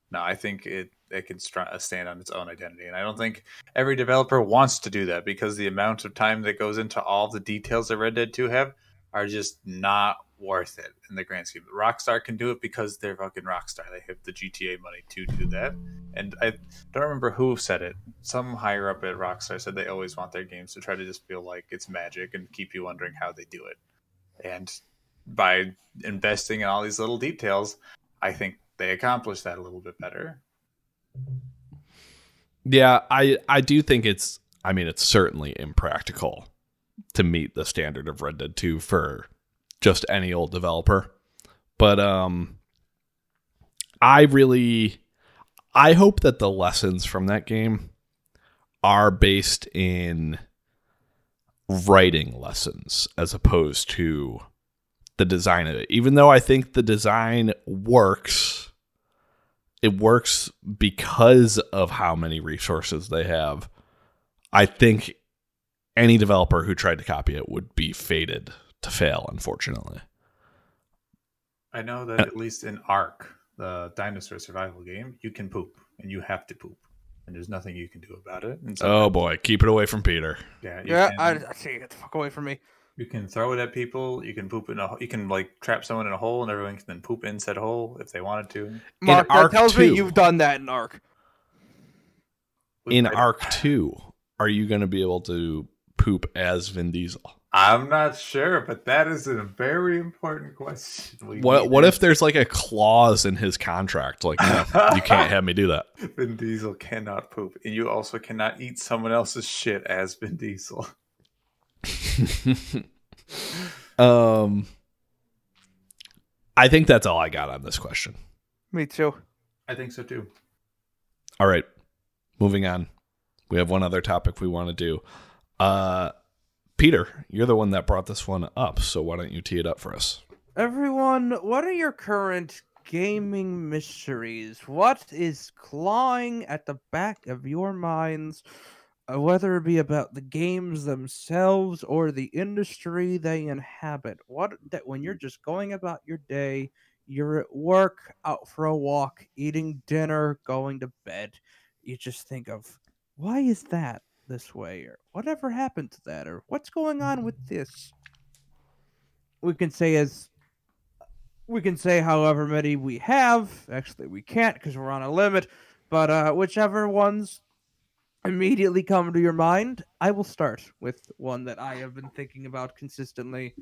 No, I think it can stand on its own identity, and I don't think every developer wants to do that, because the amount of time that goes into all the details that Red Dead 2 have are just not worth it in the grand scheme. Rockstar can do it because they're fucking Rockstar. They have the GTA money to do that. And I don't remember who said it. Some higher up at Rockstar said they always want their games to try to just feel like it's magic and keep you wondering how they do it. And by investing in all these little details, I think they accomplish that a little bit better. Yeah, I do think it's certainly impractical to meet the standard of Red Dead 2 for just any old developer. But I hope that the lessons from that game are based in writing lessons as opposed to the design of it. Even though I think the design works, it works because of how many resources they have. I think any developer who tried to copy it would be fated to fail, unfortunately. I know that at least in Ark, the dinosaur survival game, you can poop, and you have to poop, and there's nothing you can do about it. Oh boy, keep it away from Peter. Yeah, I see. Get the fuck away from me. You can throw it at people. You can poop in a. You can like trap someone in a hole, and everyone can then poop in said hole if they wanted to. Mark, that tells me you've done that in Ark. In Ark 2, are you going to be able to poop as Vin Diesel? I'm not sure, but that is a very important question. What if there's like a clause in his contract? Like, no, you can't have me do that. Vin Diesel cannot poop, and you also cannot eat someone else's shit as Vin Diesel. I think that's all I got on this question. Me too. I think so too. All right. Moving on. We have one other topic we want to do. Peter, you're the one that brought this one up, so why don't you tee it up for us? Everyone, what are your current gaming mysteries? What is clawing at the back of your minds, whether it be about the games themselves or the industry they inhabit? What that when you're just going about your day, you're at work, out for a walk, eating dinner, going to bed, you just think of, why is that this way, or whatever happened to that, or what's going on with this? We can say however many we have. Actually, we can't because we're on a limit, but whichever ones immediately come to your mind. I will start with one that I have been thinking about consistently.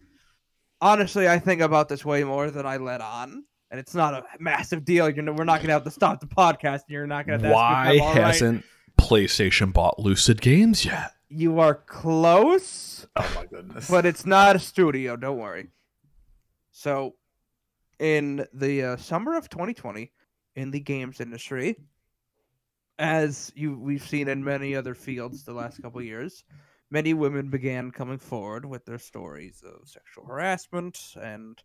Honestly, I think about this way more than I let on. And it's not a massive deal. We're not going to have to stop the podcast. And you're not going to have to ask me if I'm all right. Why hasn't PlayStation bought Lucid Games yet? You are close. Oh, my goodness. But it's not a studio. Don't worry. So, in the summer of 2020, in the games industry, as we've seen in many other fields the last couple of years, many women began coming forward with their stories of sexual harassment and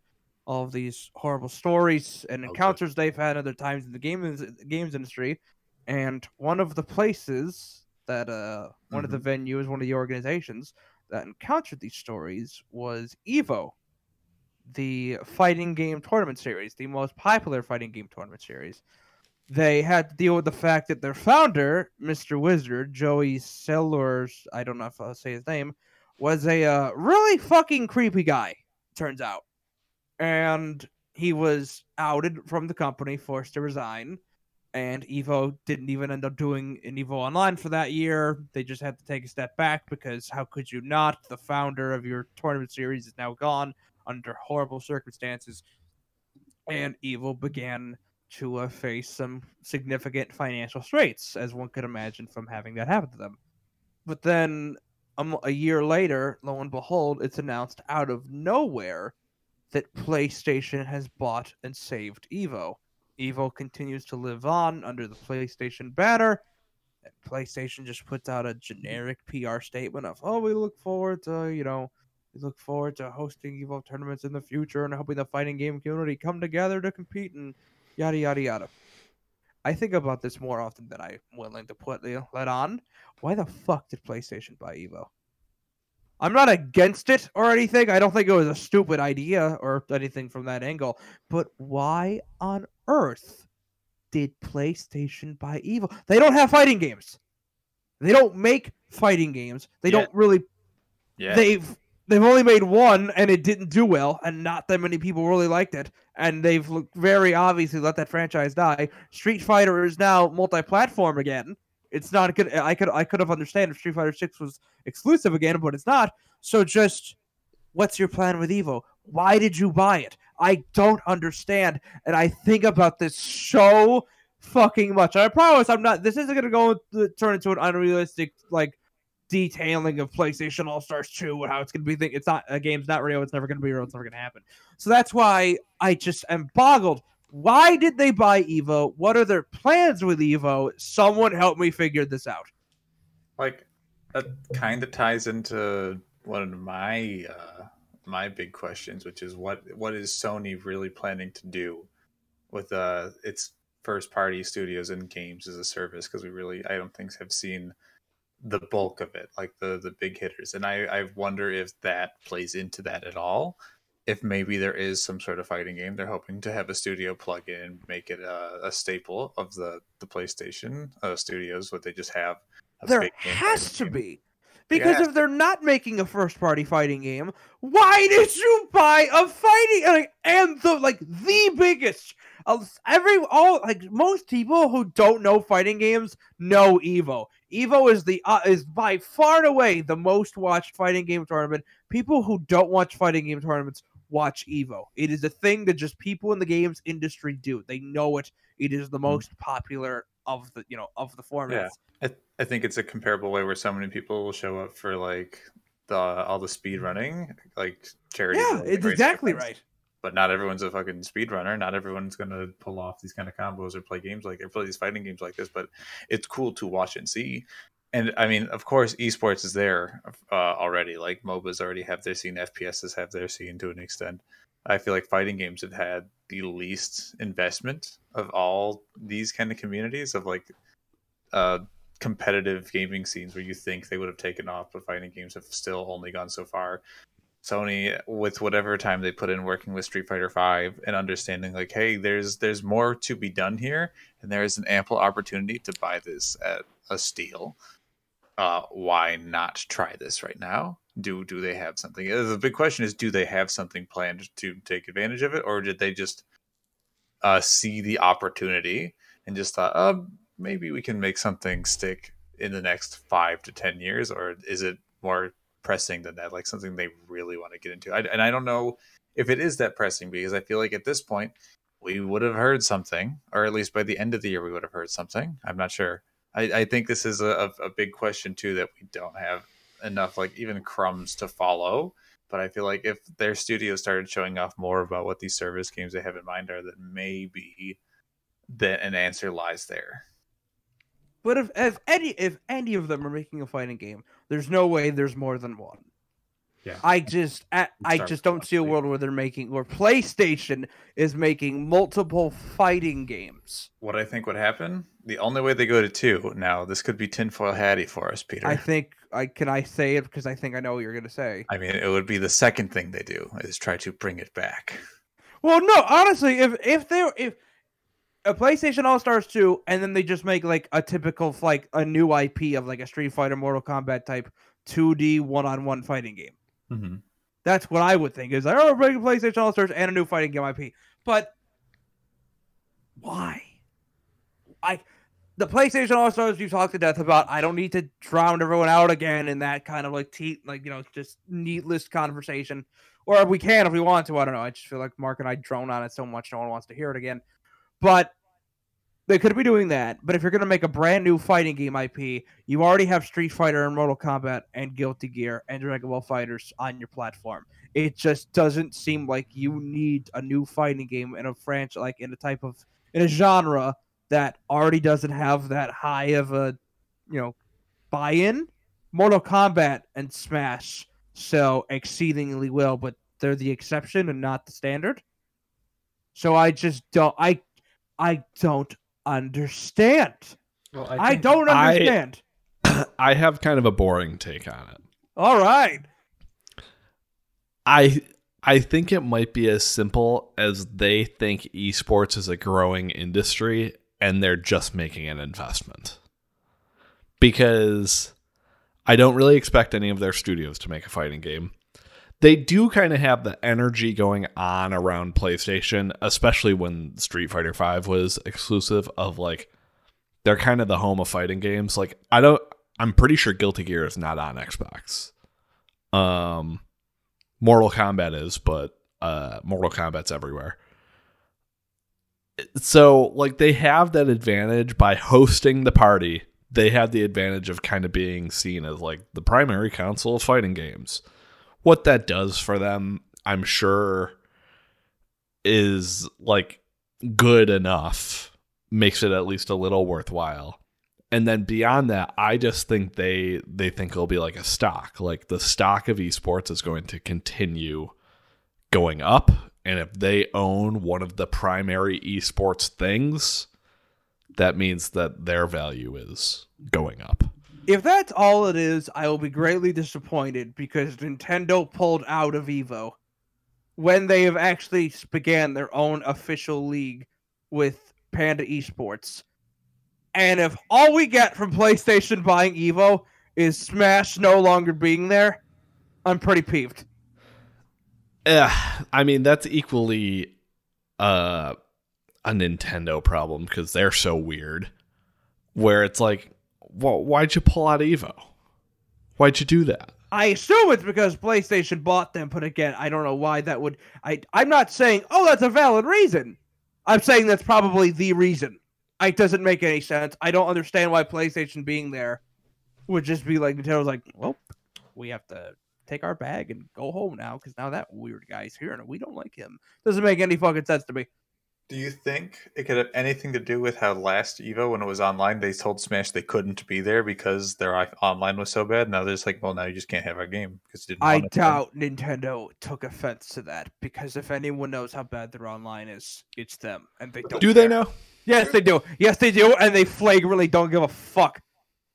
all of these horrible stories and encounters they've had other times in the games industry. And one of the places that, one of the venues, one of the organizations that encountered these stories was EVO, the fighting game tournament series, the most popular fighting game tournament series. They had to deal with the fact that their founder, Mr. Wizard, Joey Sellers, I don't know if I'll say his name, was a really fucking creepy guy, turns out. And he was outed from the company, forced to resign. And EVO didn't even end up doing an EVO Online for that year. They just had to take a step back because how could you not? The founder of your tournament series is now gone under horrible circumstances. And EVO began to face some significant financial straits, as one could imagine from having that happen to them. But then a year later, lo and behold, it's announced out of nowhere that PlayStation has bought and saved EVO. EVO continues to live on under the PlayStation banner. And PlayStation just puts out a generic PR statement of, oh, we look forward to hosting EVO tournaments in the future and helping the fighting game community come together to compete and yada, yada, yada. I think about this more often than I'm willing to let on. Why the fuck did PlayStation buy EVO? I'm not against it or anything. I don't think it was a stupid idea or anything from that angle. But why on earth did PlayStation buy EVO? They don't have fighting games. They don't make fighting games. They don't really. Yeah. They've only made one, and it didn't do well, and not that many people really liked it. And they've very obviously let that franchise die. Street Fighter is now multi-platform again. It's not good. I could have understood if Street Fighter 6 was exclusive again, but it's not. So just, what's your plan with EVO? Why did you buy it? I don't understand, and I think about this so fucking much. And I promise I'm not. This isn't gonna turn into an unrealistic detailing of PlayStation All Stars 2 and how it's gonna be. It's not a game's not real. It's never gonna be real. It's never gonna happen. So that's why I just am boggled. Why did they buy EVO? What are their plans with EVO? Someone help me figure this out. That kind of ties into one of my my big questions, which is what is Sony really planning to do with its first party studios and games as a service? Because I don't think have seen the bulk of it, like the big hitters, and I wonder if that plays into that at all. If maybe there is some sort of fighting game, they're hoping to have a studio plug in and make it a staple of the PlayStation studios, what they just have. There has to be. Because if they're not making a first-party fighting game, why did you buy a fighting? And the biggest. Most people who don't know fighting games know EVO. EVO is is by far and away the most watched fighting game tournament. People who don't watch fighting game tournaments watch EVO. It is a thing that just people in the games industry do. They know it. It is the most popular of the of the formats. Yeah. I think it's a comparable way where so many people will show up for all the speed running, charity. Yeah, it's exactly right. But not everyone's a fucking speedrunner. Not everyone's going to pull off these kind of combos or play these fighting games like this. But it's cool to watch and see. And I mean, of course, esports is there already. Like MOBAs already have their scene. FPSs have their scene to an extent. I feel like fighting games have had the least investment of all these kind of communities of competitive gaming scenes where you think they would have taken off, but fighting games have still only gone so far. Sony, with whatever time they put in working with Street Fighter V and understanding hey, there's more to be done here, and there is an ample opportunity to buy this at a steal. Why not try this right now? Do they have something? The big question is, do they have something planned to take advantage of it, or did they just see the opportunity and just thought, maybe we can make something stick in the next 5 to 10 years, or is it more pressing than that, something they really want to get into? I don't know if it is that pressing, because I feel like at this point we would have heard something, or at least by the end of the year we would have heard something. I'm not sure. I think this is a big question too, that we don't have enough even crumbs to follow. But I feel like if their studio started showing off more about what these service games they have in mind are, that maybe that an answer lies there. But if any of them are making a fighting game, there's no way there's more than one. Yeah. I just don't see a world where they're making, or PlayStation is making, multiple fighting games. What I think would happen, the only way they go to two, now this could be tinfoil hatty for us, Peter. Can I say it, because I think I know what you're going to say. I mean, it would be the second thing they do is try to bring it back. Well, no, honestly, if a PlayStation All-Stars 2, and then they just make a typical a new IP of a Street Fighter, Mortal Kombat type 2D one-on-one fighting game. Mm-hmm. That's what I would think is we're making PlayStation All-Stars and a new fighting game IP. But why? The PlayStation All-Stars you talked to death about. I don't need to drown everyone out again in that kind of just needless conversation. Or we can if we want to. I don't know. I just feel like Mark and I drone on it so much no one wants to hear it again. But they could be doing that. But if you're going to make a brand new fighting game IP, you already have Street Fighter and Mortal Kombat and Guilty Gear and Dragon Ball FighterZ on your platform. It just doesn't seem like you need a new fighting game in a franchise, in a genre that already doesn't have that high of a, buy-in. Mortal Kombat and Smash sell exceedingly well, but they're the exception and not the standard. So I just don't. I don't understand. Well, I don't understand. I have kind of a boring take on it. All right. I think it might be as simple as they think esports is a growing industry and they're just making an investment. Because I don't really expect any of their studios to make a fighting game. They do kind of have the energy going on around PlayStation, especially when Street Fighter V was exclusive of they're kind of the home of fighting games. I'm pretty sure Guilty Gear is not on Xbox. Mortal Kombat is, but Mortal Kombat's everywhere. So they have that advantage by hosting the party. They have the advantage of kind of being seen as the primary console of fighting games. What that does for them, I'm sure, is good enough, makes it at least a little worthwhile. And then beyond that, I just think they think it'll be a stock. The stock of esports is going to continue going up. And if they own one of the primary esports things, that means that their value is going up. If that's all it is, I will be greatly disappointed, because Nintendo pulled out of EVO when they have actually began their own official league with Panda Esports. And if all we get from PlayStation buying EVO is Smash no longer being there, I'm pretty peeved. I mean, that's equally a Nintendo problem because they're so weird. Where it's like, well, why'd you pull out EVO? Why'd you do that? I assume it's because PlayStation bought them, but again, I don't know why that would... I'm not saying, oh, that's a valid reason. I'm saying that's probably the reason. It doesn't make any sense. I don't understand why PlayStation being there would just be like, Nintendo's like, well, we have to take our bag and go home now, because now that weird guy's here and we don't like him. Doesn't make any fucking sense to me. Do you think it could have anything to do with how last EVO, when it was online, they told Smash they couldn't be there because their online was so bad? Now they're just like, well, now you just can't have our game because you didn't. I doubt Nintendo took offense to that, because if anyone knows how bad their online is, it's them, and they don't. Do they know? Yes, they do. Yes, they do, and they flagrantly don't give a fuck.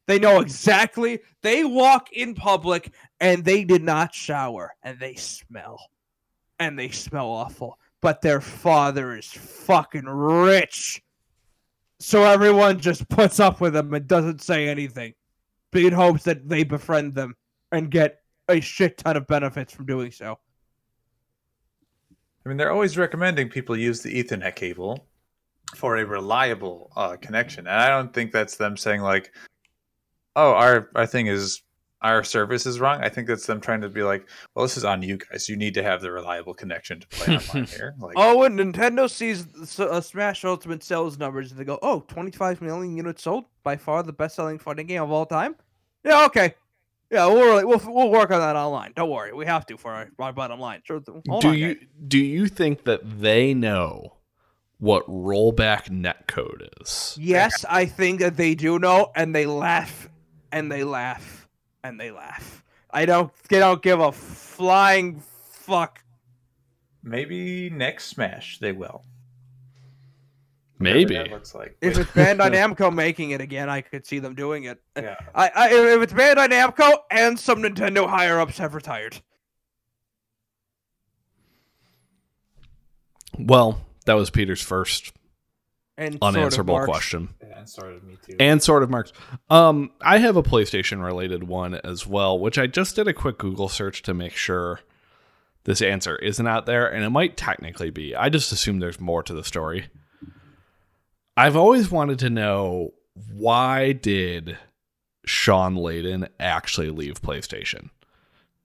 They know exactly. They walk in public and they did not shower, and they smell, awful. But their father is fucking rich. So everyone just puts up with them and doesn't say anything, in hopes that they befriend them and get a shit ton of benefits from doing so. I mean, they're always recommending people use the Ethernet cable for a reliable connection. And I don't think that's them saying like, oh, our thing is... our service is wrong. I think that's them trying to be like, well, this is on you guys. You need to have the reliable connection to play online here. Like, oh, and Nintendo sees Smash Ultimate sales numbers, and they go, oh, 25 million units sold, by far the best-selling fighting game of all time? Yeah, okay. Yeah, we'll work on that online. Don't worry. We have to for our bottom line. Sure, do you think that they know what rollback netcode is? Yes, I think that they do know, and they laugh, and they laugh. And they laugh. They don't give a flying fuck. Maybe next Smash they will. Maybe. That looks like. If it's Bandai Namco making it again, I could see them doing it. Yeah. If it's Bandai Namco and some Nintendo higher-ups have retired. Well, that was Peter's first unanswerable question. Yeah, and sort of me too. And sort of Mark's. I have a PlayStation related one as well, which I just did a quick Google search to make sure this answer isn't out there, and it might technically be. I just assume there's more to the story. I've always wanted to know, why did Shawn Layden actually leave PlayStation?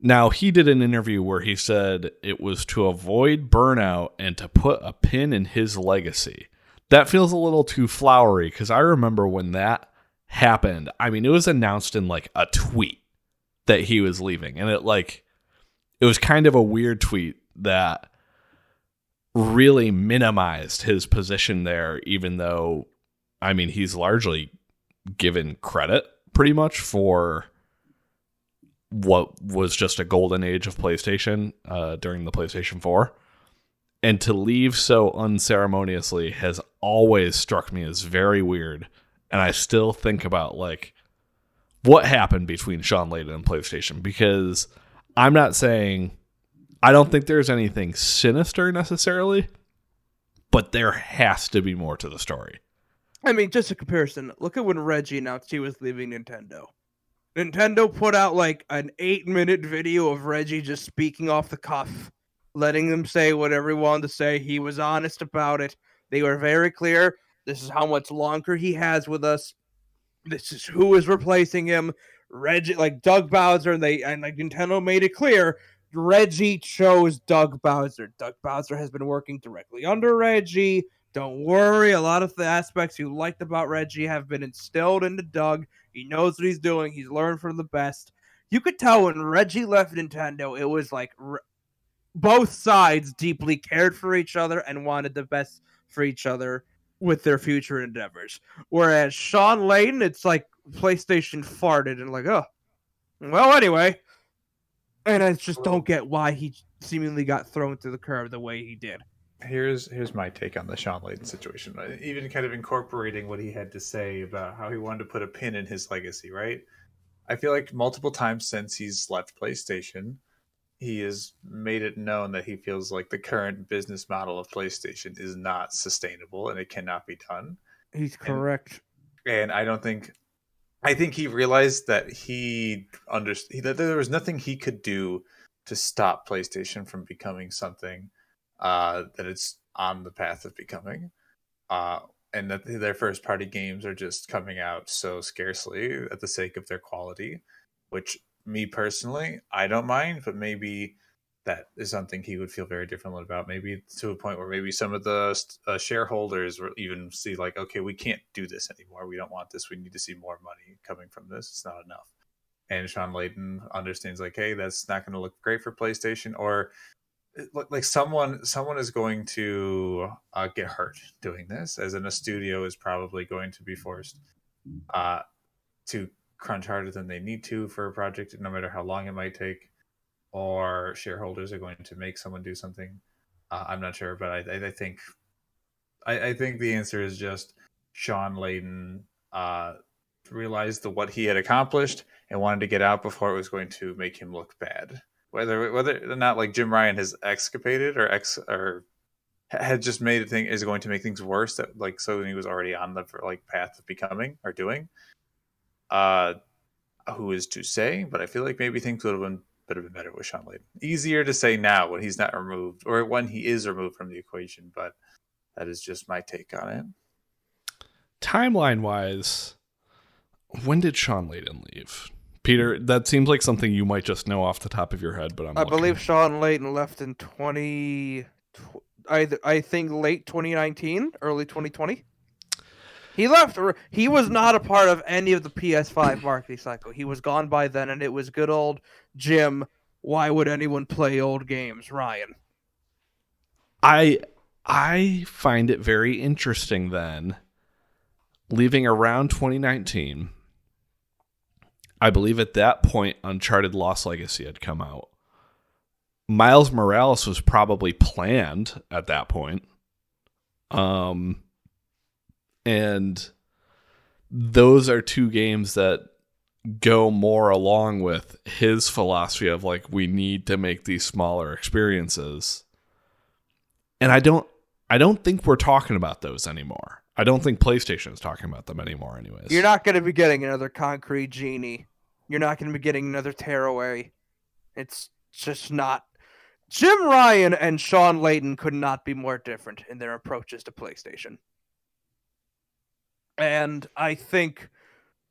Now, he did an interview where he said it was to avoid burnout and to put a pin in his legacy. That feels a little too flowery, because I remember when that happened. I mean, it was announced in like a tweet that he was leaving, and it was kind of a weird tweet that really minimized his position there, even though, I mean, he's largely given credit pretty much for what was just a golden age of PlayStation during the PlayStation 4. And to leave so unceremoniously has always struck me as very weird. And I still think about, like, what happened between Shawn Layden and PlayStation. Because I'm not saying... I don't think there's anything sinister necessarily. But there has to be more to the story. I mean, just a comparison. Look at when Reggie announced he was leaving Nintendo. Nintendo put out, like, an 8-minute video of Reggie just speaking off the cuff, letting them say whatever he wanted to say. He was honest about it. They were very clear. This is how much longer he has with us. This is who is replacing him. Reggie, like Doug Bowser, and Nintendo made it clear. Reggie chose Doug Bowser. Doug Bowser has been working directly under Reggie. Don't worry. A lot of the aspects you liked about Reggie have been instilled into Doug. He knows what he's doing. He's learned from the best. You could tell when Reggie left Nintendo, it was like... both sides deeply cared for each other and wanted the best for each other with their future endeavors. Whereas Shawn Layden, it's like PlayStation farted and like, oh, well, anyway. And I just don't get why he seemingly got thrown to the curb the way he did. Here's my take on the Shawn Layden situation. Even kind of incorporating what he had to say about how he wanted to put a pin in his legacy, right? I feel like multiple times since he's left PlayStation, he has made it known that he feels like the current business model of PlayStation is not sustainable and it cannot be done. He's correct. And I don't think I think he realized that he understood that there was nothing he could do to stop PlayStation from becoming something that it's on the path of becoming, and that their first party games are just coming out so scarcely at the sake of their quality, which me personally, I don't mind, but maybe that is something he would feel very differently about, maybe to a point where maybe some of the shareholders will even see like, okay, we can't do this anymore. We don't want this. We need to see more money coming from this. It's not enough. And Shawn Layden understands like, hey, that's not going to look great for PlayStation, or like someone is going to get hurt doing this, as in a studio is probably going to be forced to crunch harder than they need to for a project, no matter how long it might take. Or shareholders are going to make someone do something. I'm not sure, but I think the answer is just Shawn Layden realized what he had accomplished and wanted to get out before it was going to make him look bad. Whether or not like Jim Ryan has exculpated or had just made a thing is going to make things worse. That like so he was already on the path of becoming or doing. Who is to say? But I feel like maybe things would have been. But it'd be better with Shawn Layden. Easier to say now when he's not removed, or when he is removed from the equation, but that is just my take on it. Timeline-wise, when did Shawn Layden leave? Peter, that seems like something you might just know off the top of your head, but I believe Shawn Layden left in I think late 2019, early 2020. He left. He was not a part of any of the PS5 marketing cycle. He was gone by then, and it was good old Jim. Why would anyone play old games, Ryan? I find it very interesting then, leaving around 2019. I believe at that point, Uncharted Lost Legacy had come out. Miles Morales was probably planned at that point. And those are two games that go more along with his philosophy of like, we need to make these smaller experiences. And I don't think we're talking about those anymore. I don't think PlayStation is talking about them anymore anyways. You're not going to be getting another Concrete Genie. You're not going to be getting another Tearaway. It's just not. Jim Ryan and Shawn Layden could not be more different in their approaches to PlayStation. And I think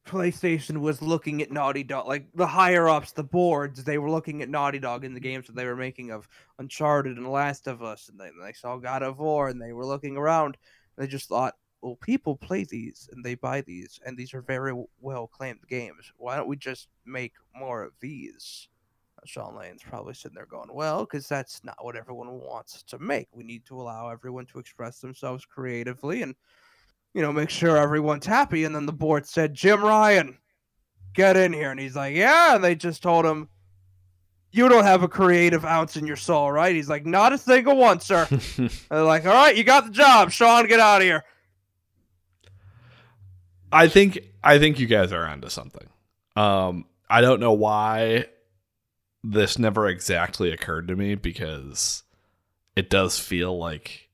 PlayStation was looking at Naughty Dog, like the higher ups, the boards, they were looking at Naughty Dog in the games that they were making of Uncharted and Last of Us, and they saw God of War, and they were looking around, and they just thought, well, people play these, and they buy these, and these are very well-claimed games. Why don't we just make more of these? Shawn Layden's probably sitting there going, well, because that's not what everyone wants to make. We need to allow everyone to express themselves creatively, and make sure everyone's happy. And then the board said, Jim Ryan, get in here. And he's like, yeah. And they just told him, you don't have a creative ounce in your soul, right? He's like, not a single one, sir. And they're like, all right, you got the job. Shawn, get out of here. I think you guys are onto something. I don't know why this never exactly occurred to me, because it does feel like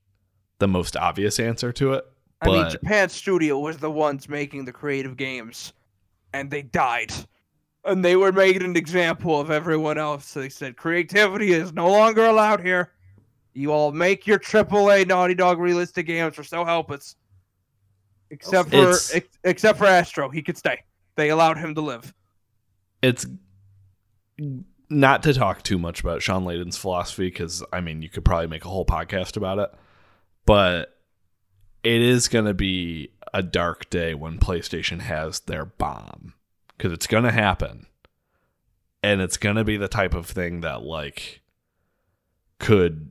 the most obvious answer to it. But I mean, Japan Studio was the ones making the creative games, and they died. And they were made an example of everyone else. So they said, creativity is no longer allowed here. You all make your AAA Naughty Dog realistic games, or so help us. Except for Astro. He could stay. They allowed him to live. It's not to talk too much about Shawn Layden's philosophy, because, I mean, you could probably make a whole podcast about it. But it is going to be a dark day when PlayStation has their bomb, because it's going to happen, and it's going to be the type of thing that like could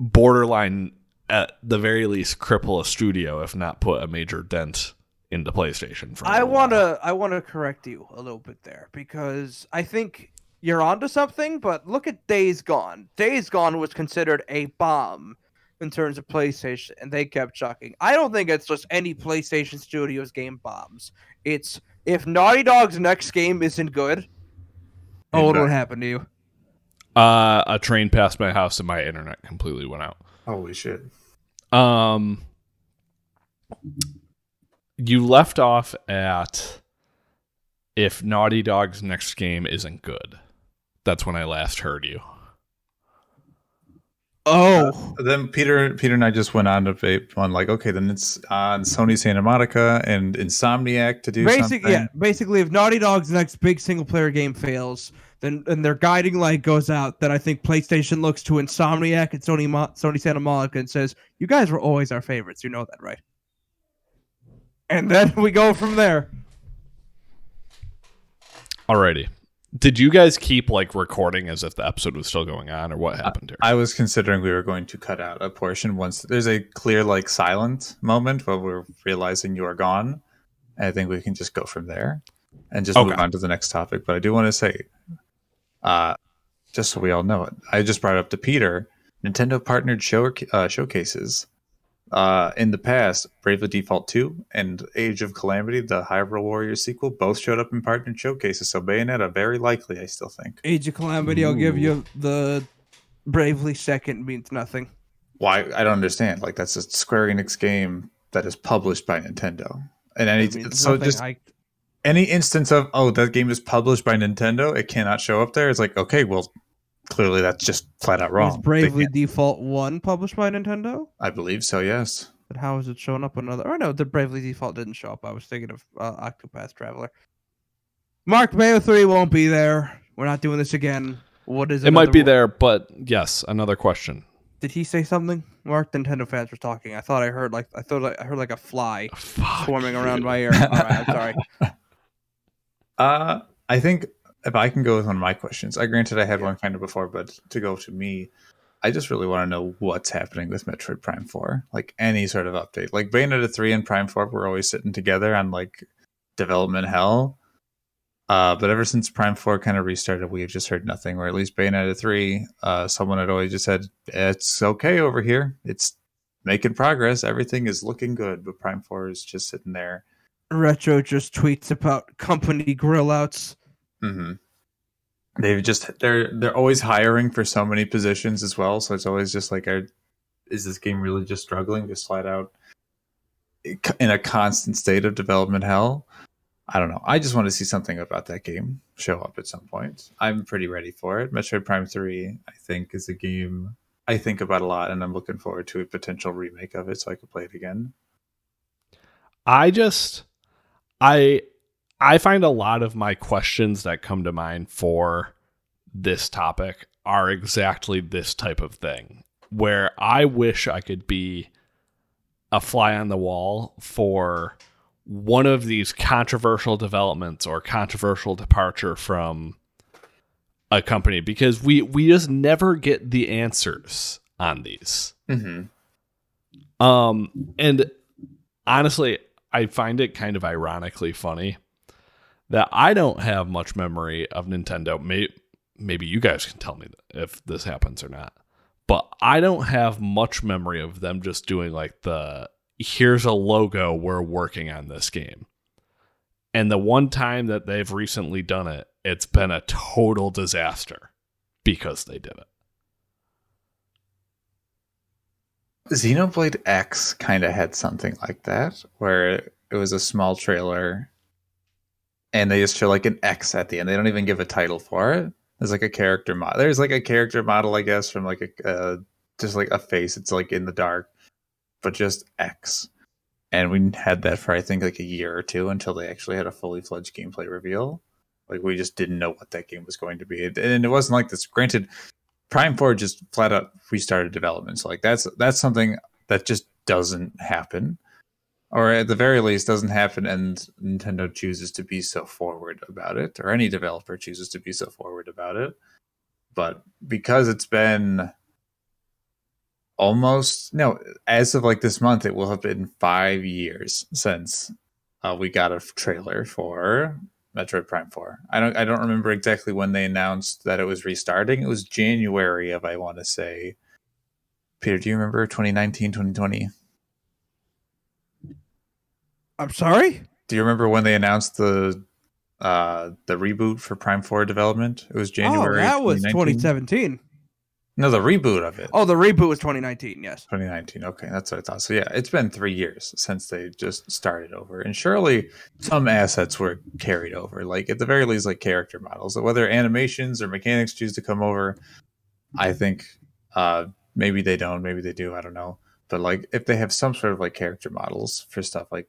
borderline at the very least cripple a studio, if not put a major dent into PlayStation. I want to correct you a little bit there, because I think you're onto something, but look at Days Gone. Days Gone was considered a bomb in terms of PlayStation, and they kept chucking. I don't think it's just any PlayStation Studios game bombs. It's if Naughty Dog's next game isn't good, what happened to you? A train passed my house and my internet completely went out. Holy shit. You left off at if Naughty Dog's next game isn't good. That's when I last heard you. Oh, then Peter and I just went on to vape on like, okay, then it's on Sony Santa Monica and Insomniac to do something. Yeah, basically, if Naughty Dog's next big single player game fails, then and their guiding light goes out, then I think PlayStation looks to Insomniac and Sony Santa Monica and says, "You guys were always our favorites. You know that, right?" And then we go from there. Alrighty. Did you guys keep like recording as if the episode was still going on, or what happened here? I was considering we were going to cut out a portion once there's a clear like silent moment where we're realizing you are gone. I think we can just go from there and just move on to the next topic. But I do want to say, just so we all know it, I just brought it up to Peter. Nintendo partnered showcases in the past. Bravely Default 2 and Age of Calamity, the Hyrule Warriors sequel, both showed up in partnered showcases, so Bayonetta very likely, I still think. Age of Calamity, I'll give you the Bravely second means nothing. Why? I don't understand. Like, that's a Square Enix game that is published by Nintendo. And any instance of, oh, that game is published by Nintendo, it cannot show up there. It's like, okay, well, clearly, that's just flat out wrong. Was Bravely Default 1 published by Nintendo? I believe so, yes. But how is it showing up on another? Oh, no, the Bravely Default didn't show up. I was thinking of Octopath Traveler. Mark, Mayo 3 won't be there. We're not doing this again. What is it? It might be there, but yes, another question. Did he say something? Mark, Nintendo fans were talking. I thought I heard like a fly swarming around my ear. All right, I'm sorry. I think. If I can go with one of my questions, I had one kind of before, but to go to me, I just really want to know what's happening with Metroid Prime 4, like any sort of update. Like Bayonetta 3 and Prime 4 were always sitting together on like development hell, but ever since Prime 4 kind of restarted, we've just heard nothing. Or at least Bayonetta 3, someone had always just said it's okay over here, it's making progress, everything is looking good, but Prime 4 is just sitting there. Retro just tweets about company grill outs. Mm-hmm. They're always hiring for so many positions as well, so it's always just like, is this game really just struggling to slide out in a constant state of development hell? I don't know. I just want to see something about that game show up at some point. I'm pretty ready for it. Metroid Prime 3, I think, is a game I think about a lot, and I'm looking forward to a potential remake of it so I could play it again. I find a lot of my questions that come to mind for this topic are exactly this type of thing, where I wish I could be a fly on the wall for one of these controversial developments or controversial departure from a company, because we just never get the answers on these. Mm-hmm. And honestly, I find it kind of ironically funny that I don't have much memory of Nintendo. Maybe you guys can tell me if this happens or not. But I don't have much memory of them just doing like here's a logo, we're working on this game. And the one time that they've recently done it, it's been a total disaster because they did it. Xenoblade X kind of had something like that, where it was a small trailer, and they just show like an X at the end. They don't even give a title for it. There's like a character model. There's like a character model, I guess, from like just like a face. It's like in the dark, but just X. And we had that for I think like a year or two until they actually had a fully fledged gameplay reveal. Like we just didn't know what that game was going to be, and it wasn't like this. Granted, Prime 4 just flat out restarted development. So like that's something that just doesn't happen. Or at the very least, doesn't happen, and Nintendo chooses to be so forward about it, or any developer chooses to be so forward about it. But because it's been as of like this month, it will have been 5 years since we got a trailer for Metroid Prime 4. I don't remember exactly when they announced that it was restarting. It was January of, I want to say. Peter, do you remember 2019, 2020? I'm sorry? Do you remember when they announced the reboot for Prime 4 development? It was January. Oh, that was 2017. No, the reboot of it. Oh, the reboot was 2019, yes. 2019, okay, that's what I thought. So yeah, it's been 3 years since they just started over. And surely some assets were carried over, like at the very least, like character models. So whether animations or mechanics choose to come over, I think maybe they don't, maybe they do, I don't know. But like if they have some sort of like character models for stuff, like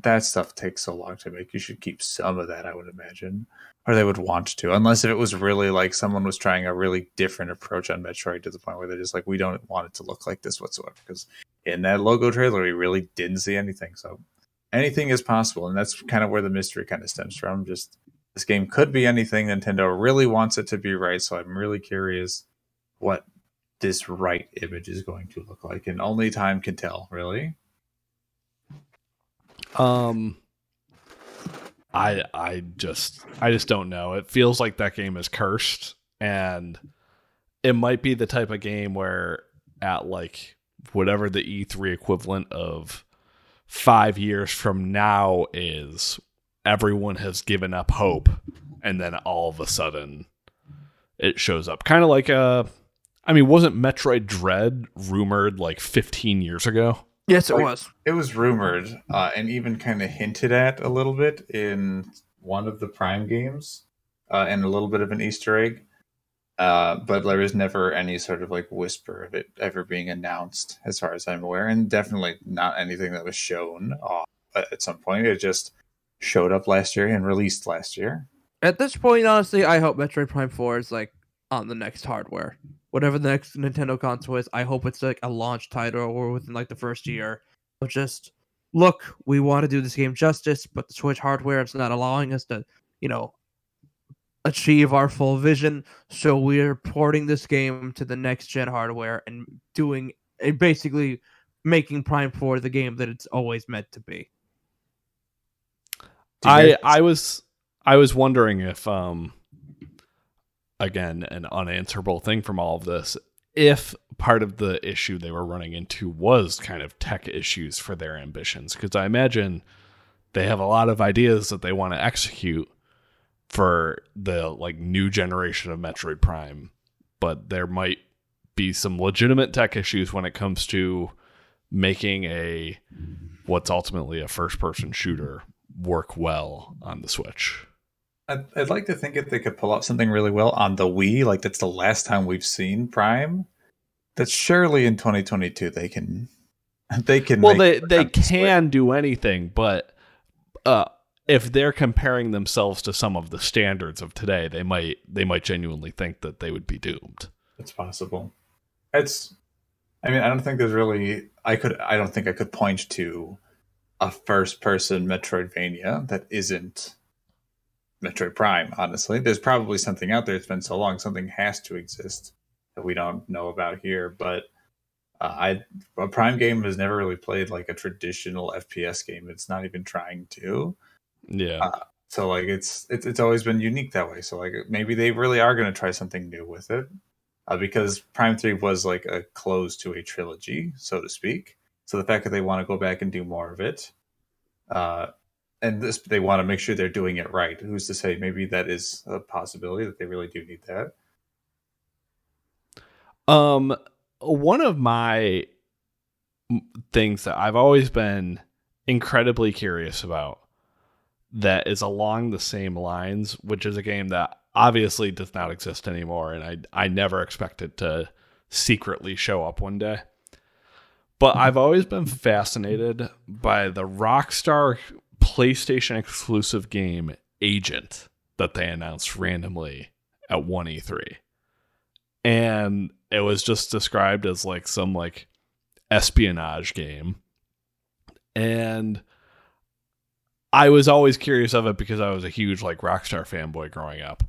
that stuff takes so long to make. You should keep some of that, I would imagine. Or they would want to, unless if it was really like someone was trying a really different approach on Metroid to the point where they're just like, we don't want it to look like this whatsoever. Because in that logo trailer, we really didn't see anything. So anything is possible. And that's kind of where the mystery kind of stems from. Just this game could be anything. Nintendo really wants it to be right. So I'm really curious what this right image is going to look like. And only time can tell, really. I just don't know. It feels like that game is cursed, and it might be the type of game where at like whatever the E3 equivalent of 5 years from now is, everyone has given up hope, and then all of a sudden it shows up. Kind of like wasn't Metroid Dread rumored like 15 years ago? Yes, it was. It was rumored and even kind of hinted at a little bit in one of the Prime games and a little bit of an Easter egg. But there was never any sort of like whisper of it ever being announced, as far as I'm aware, and definitely not anything that was shown off at some point. It just showed up last year and released last year. At this point, honestly, I hope Metroid Prime 4 is like on the next hardware. Whatever the next Nintendo console is, I hope it's like a launch title or within like the first year. But just, look, we want to do this game justice, but the Switch hardware, it's not allowing us to, achieve our full vision. So we're porting this game to the next gen hardware and doing it, basically making Prime 4 the game that it's always meant to be. I was wondering if again, an unanswerable thing from all of this, if part of the issue they were running into was kind of tech issues for their ambitions, because I imagine they have a lot of ideas that they want to execute for the like new generation of Metroid Prime, but there might be some legitimate tech issues when it comes to making a what's ultimately a first-person shooter work well on the Switch. I'd like to think if they could pull off something really well on the Wii, like that's the last time we've seen Prime, that surely in 2022 they can. Well, they can do anything, but if they're comparing themselves to some of the standards of today, they might genuinely think that they would be doomed. It's possible. I don't think I could point to a first-person Metroidvania that isn't Metroid Prime, honestly. There's probably something out there. It's been so long. Something has to exist that we don't know about here. But a Prime game has never really played like a traditional FPS game. It's not even trying to. Yeah. So like it's always been unique that way. So like maybe they really are going to try something new with it because Prime 3 was like a close to a trilogy, so to speak. So the fact that they want to go back and do more of it, and this, they want to make sure they're doing it right. Who's to say maybe that is a possibility that they really do need that? One of my things that I've always been incredibly curious about that is along the same lines, which is a game that obviously does not exist anymore, and I never expect it to secretly show up one day. But I've always been fascinated by the Rockstar PlayStation exclusive game Agent that they announced randomly at one E3, and it was just described as like some like espionage game, and I was always curious of it because I was a huge like Rockstar fanboy growing up,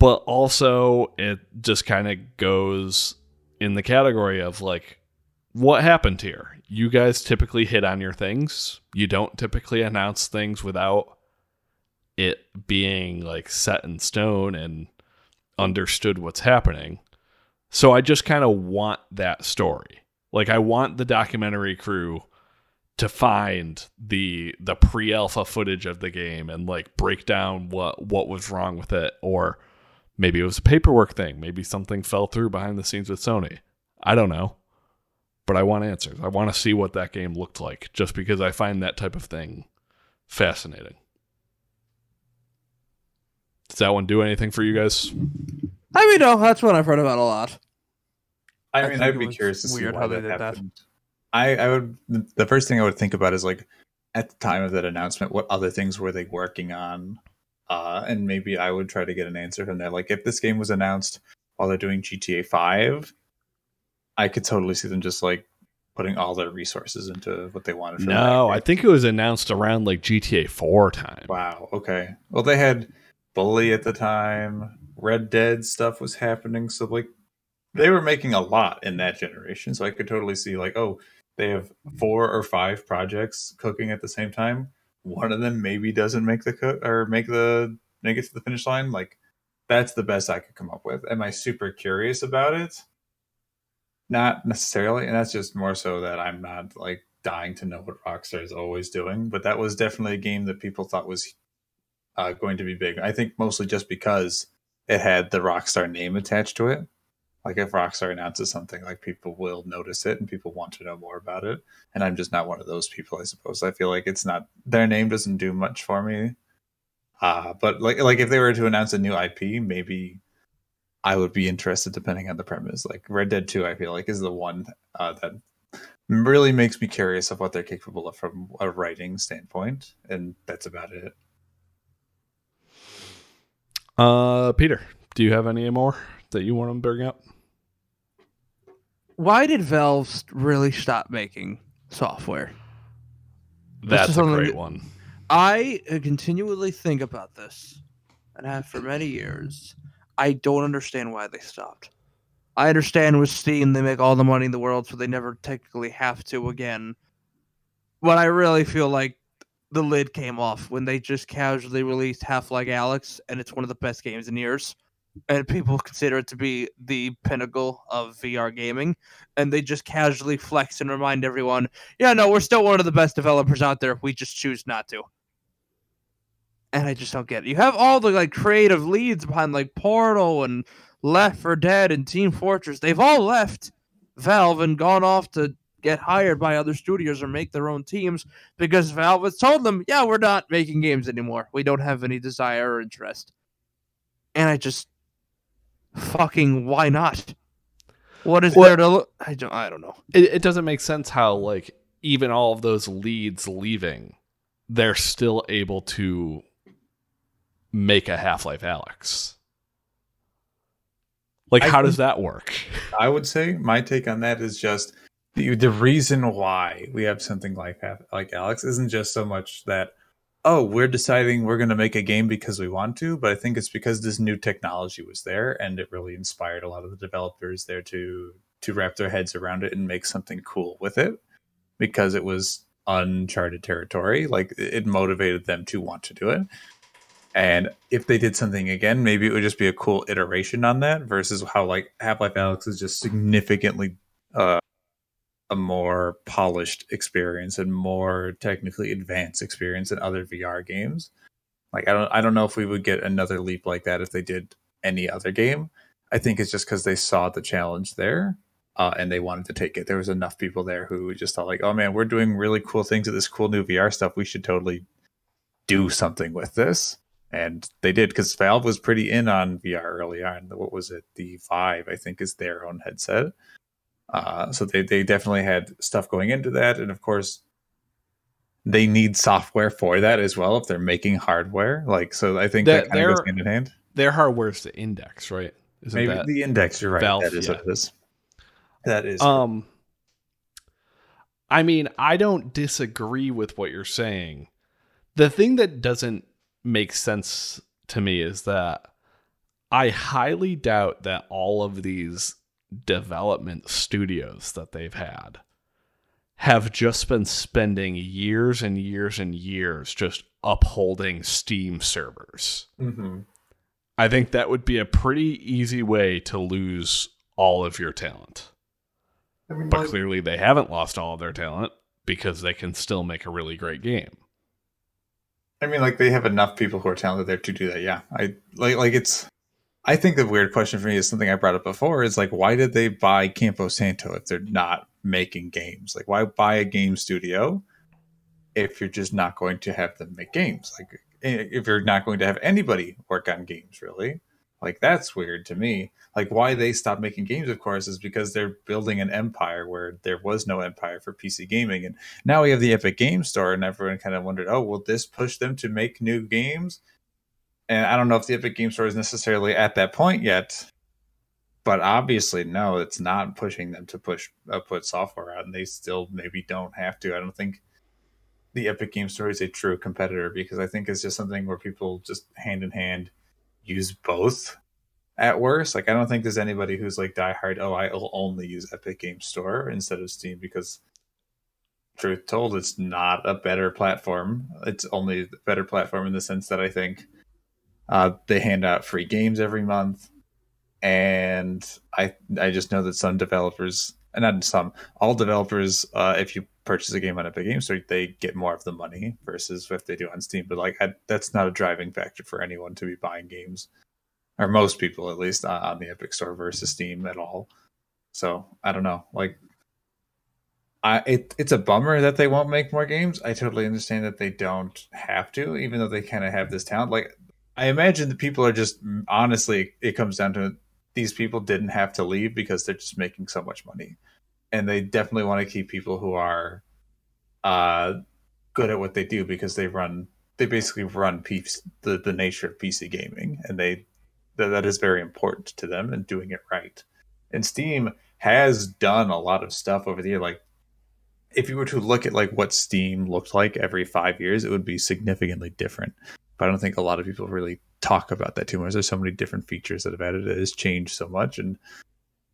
but also it just kind of goes in the category of like, what happened here? You guys typically hit on your things. You don't typically announce things without it being like set in stone and understood what's happening. So I just kind of want that story. Like I want the documentary crew to find the pre-alpha footage of the game and like break down what was wrong with it, or Maybe it was a paperwork thing. Maybe something fell through behind the scenes with Sony. I don't know. But I want answers. I want to see what that game looked like, just because I find that type of thing fascinating. Does that one do anything for you guys? I mean, no, that's one I've heard about a lot. I mean, I'd be curious to see how that happened. I would. The first thing I would think about is, like, at the time of that announcement, what other things were they working on? And maybe I would try to get an answer from there. Like, if this game was announced while they're doing GTA 5, I could totally see them just, like, putting all their resources into what they wanted. No, I think it was announced around, like, GTA 4 time. Wow, okay. Well, they had Bully at the time. Red Dead stuff was happening, so, like, they were making a lot in that generation, so I could totally see, like, oh, they have 4 or 5 projects cooking at the same time. One of them maybe doesn't make the cut or make it to the finish line. Like, that's the best I could come up with. Am I super curious about it? Not necessarily, and that's just more so that I'm not, like, dying to know what Rockstar is always doing. But that was definitely a game that people thought was going to be big. I think mostly just because it had the Rockstar name attached to it. Like, if Rockstar announces something, like, people will notice it and people want to know more about it. And I'm just not one of those people, I suppose. I feel like it's not, their name doesn't do much for me. But like if they were to announce a new IP, maybe I would be interested depending on the premise. Like, Red Dead 2, I feel like, is the one that really makes me curious of what they're capable of from a writing standpoint. And that's about it. Peter, do you have any more that you want to bring up? Why did Valve really stop making software? That's a great one. I continually think about this, and have for many years. I don't understand why they stopped. I understand with Steam they make all the money in the world, so they never technically have to again. But I really feel like the lid came off when they just casually released Half-Life Alyx, and it's one of the best games in years. And people consider it to be the pinnacle of VR gaming. And they just casually flex and remind everyone, yeah, no, we're still one of the best developers out there. We just choose not to. And I just don't get it. You have all the, like, creative leads behind, like, Portal and Left 4 Dead and Team Fortress. They've all left Valve and gone off to get hired by other studios or make their own teams because Valve has told them, yeah, we're not making games anymore. We don't have any desire or interest. And I just... fucking why not? What is there to look? I don't know. It doesn't make sense how, like, even all of those leads leaving, they're still able to make a Half-Life Alyx. Like, how does that work? I would say my take on that is just the reason why we have something like Alyx isn't just so much that, oh, we're deciding we're going to make a game because we want to, but I think it's because this new technology was there, and it really inspired a lot of the developers there to wrap their heads around it and make something cool with it, because it was uncharted territory. Like, it motivated them to want to do it. And if they did something again, maybe it would just be a cool iteration on that versus how, like, Half-Life Alyx is just significantly a more polished experience and more technically advanced experience in other VR games. Like, I don't know if we would get another leap like that if they did any other game. I think it's just because they saw the challenge there and they wanted to take it. There was enough people there who just thought, like, oh man, we're doing really cool things with this cool new VR stuff. We should totally do something with this. And they did, because Valve was pretty in on VR early on. What was it? The Vive, I think, is their own headset. So they definitely had stuff going into that. And of course, they need software for that as well if they're making hardware. Like, so I think that kind of goes hand in hand. Their hardware is the Index, right? Isn't maybe that the Index, you're right. Valve, that is what it is. That is. I mean, I don't disagree with what you're saying. The thing that doesn't make sense to me is that I highly doubt that all of these development studios that they've had have just been spending years and years and years just upholding Steam servers. Mm-hmm. I think that would be a pretty easy way to lose all of your talent. I mean, but clearly they haven't lost all of their talent because they can still make a really great game. I mean, like, they have enough people who are talented there to do that. Yeah. I like it's I think the weird question for me is something I brought up before is like, why did they buy Campo Santo if they're not making games? Like, why buy a game studio if you're just not going to have them make games? Like, if you're not going to have anybody work on games, really? Like, that's weird to me. Like, why they stopped making games, of course, is because they're building an empire where there was no empire for PC gaming. And now we have the Epic Games Store, and everyone kind of wondered, oh, will this push them to make new games? And I don't know if the Epic Games Store is necessarily at that point yet, but obviously, no, it's not pushing them to put software out, and they still maybe don't have to. I don't think the Epic Games Store is a true competitor, because I think it's just something where people just hand-in-hand use both at worst. Like, I don't think there's anybody who's like diehard, oh, I'll only use Epic Games Store instead of Steam, because truth told, it's not a better platform. It's only a better platform in the sense that I think they hand out free games every month. And I just know that some developers, and not some, all developers, if you purchase a game on Epic Games Store, they get more of the money versus what they do on Steam. But like, that's not a driving factor for anyone to be buying games, or most people at least, on the Epic Store versus Steam at all. So I don't know. Like, it's a bummer that they won't make more games. I totally understand that they don't have to, even though they kind of have this talent. Like, I imagine the people are just, honestly, it comes down to these people didn't have to leave because they're just making so much money. And they definitely want to keep people who are good at what they do, because they basically run the nature of PC gaming, and that is very important to them, and doing it right. And Steam has done a lot of stuff over the year. Like, if you were to look at like what Steam looked like every 5 years, it would be significantly different. But I don't think a lot of people really talk about that too much. There's so many different features that have added. It has changed so much, and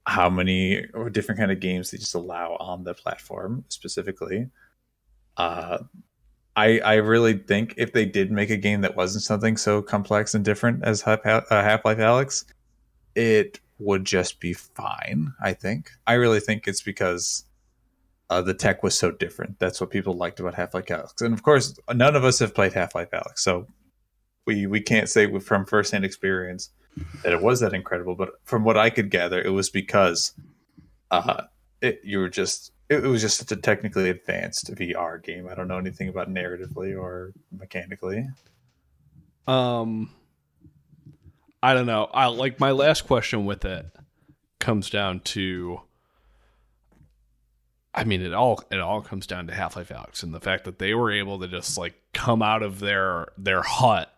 how many or different kind of games they just allow on the platform specifically. I really think if they did make a game that wasn't something so complex and different as Half-Life Alyx, it would just be fine, I think. I really think it's because the tech was so different. That's what people liked about Half-Life Alyx. And of course, none of us have played Half-Life Alyx, so we can't say from firsthand experience that it was that incredible, but from what I could gather, it was because it was just such a technically advanced VR game. I don't know anything about narratively or mechanically. I don't know. I like, my last question with it comes down to, I mean, it all comes down to Half-Life Alyx and the fact that they were able to just like come out of their hut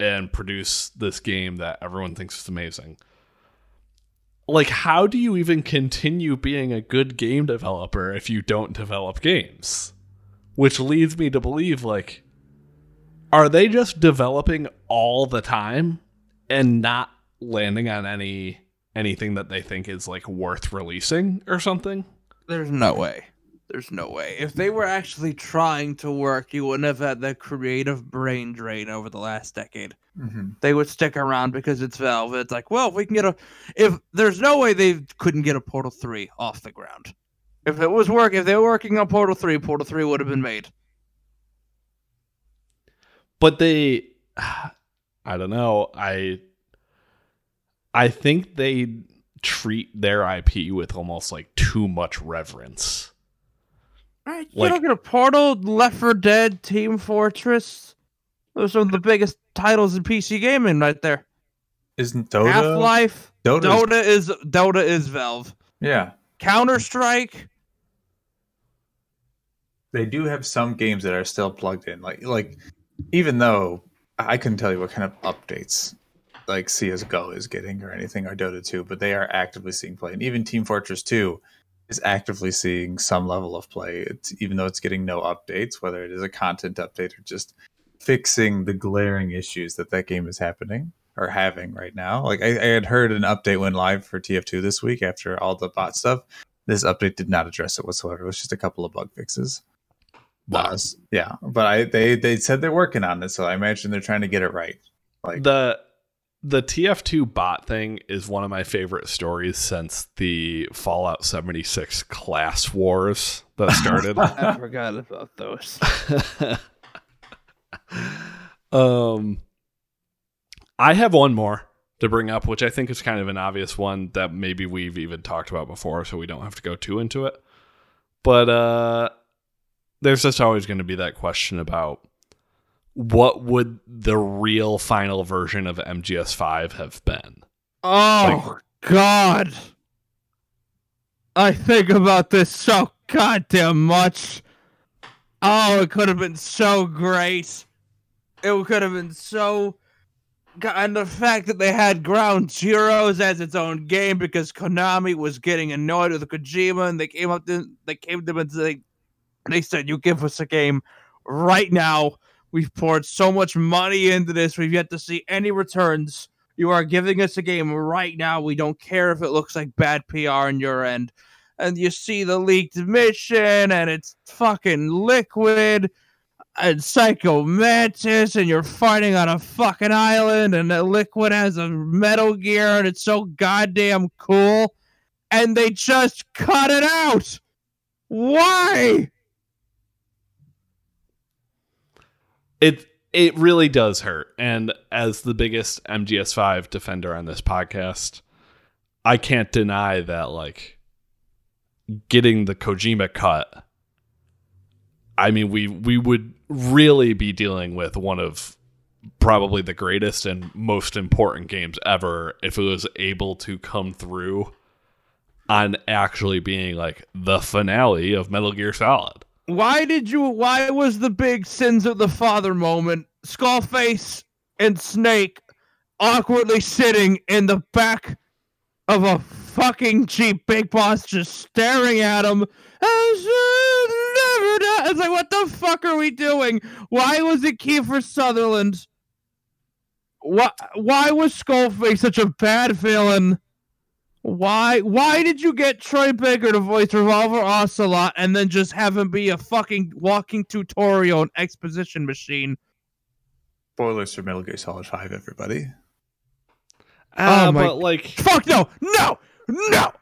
and produce this game that everyone thinks is amazing. Like, how do you even continue being a good game developer if you don't develop games? Which leads me to believe, like, are they just developing all the time and not landing on anything that they think is like worth releasing or something? There's no way. If they were actually trying to work, you wouldn't have had that creative brain drain over the last decade. Mm-hmm. They would stick around because it's Valve. It's like, well, if there's no way they couldn't get a Portal 3 off the ground. If they were working on Portal 3, Portal 3 would have been made. But they, I don't know. I think they treat their IP with almost like too much reverence. Right, you don't get a Portal, Left 4 Dead, Team Fortress. Those are some of the biggest titles in PC gaming, right there. Isn't Dota? Half-Life. Dota is Valve. Yeah. Counter-Strike. They do have some games that are still plugged in, like even though I couldn't tell you what kind of updates like CS:GO is getting or anything, or Dota 2, but they are actively seeing play, and even Team Fortress 2. Is actively seeing some level of play, even though it's getting no updates, whether it is a content update or just fixing the glaring issues that game is having right now. Like, I had heard an update went live for TF2 this week after all the bot stuff. This update did not address it whatsoever. It was just a couple of bug fixes. Wow. Yeah, but they said they're working on it, so I imagine they're trying to get it right. Like, the TF2 bot thing is one of my favorite stories since the Fallout 76 class wars that started. I forgot about those. I have one more to bring up, which I think is kind of an obvious one that maybe we've even talked about before, so we don't have to go too into it. But there's just always going to be that question about what would the real final version of MGS5 have been? Oh, like, God. I think about this so goddamn much. Oh, it could have been so great. It could have been so... And the fact that they had Ground Zeroes as its own game because Konami was getting annoyed with Kojima, and they came to them and they said, "You give us a game right now. We've poured so much money into this. We've yet to see any returns. You are giving us a game right now. We don't care if it looks like bad PR on your end." And you see the leaked mission, and it's fucking Liquid and Psycho Mantis, and you're fighting on a fucking island, and the Liquid has a Metal Gear, and it's so goddamn cool, and they just cut it out. Why? It really does hurt, and as the biggest MGS5 defender on this podcast, I can't deny that, like, getting the Kojima cut, I mean, we would really be dealing with one of probably the greatest and most important games ever if it was able to come through on actually being like the finale of Metal Gear Solid. Why was the big Sins of the Father moment, Skullface and Snake awkwardly sitting in the back of a fucking Jeep, Big Boss just staring at him? It's like, what the fuck are we doing? Why was it Kiefer Sutherland? Why was Skullface such a bad villain? Why did you get Troy Baker to voice Revolver Ocelot and then just have him be a fucking walking tutorial and exposition machine? Spoilers for Metal Gear Solid 5, everybody. Fuck no! No! No!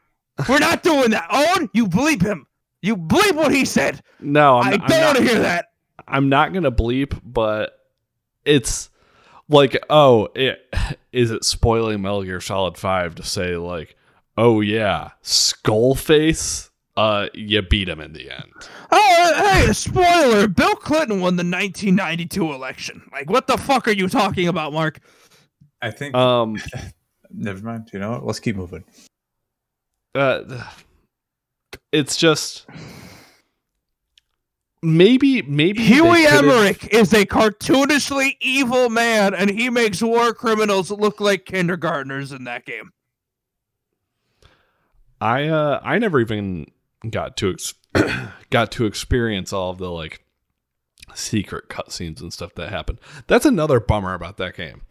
We're not doing that! Owen, you bleep him! You bleep what he said! No, I don't want to hear that! I'm not going to bleep, but it's like, is it spoiling Metal Gear Solid 5 to say, like, oh yeah, Skullface, you beat him in the end? Oh, hey, spoiler! Bill Clinton won the 1992 election. Like, what the fuck are you talking about, Mark? I think... never mind, you know what? Let's keep moving. It's just... Maybe Huey Emmerich is a cartoonishly evil man, and he makes war criminals look like kindergartners in that game. I never even got to experience all of the, like, secret cutscenes and stuff that happened. That's another bummer about that game,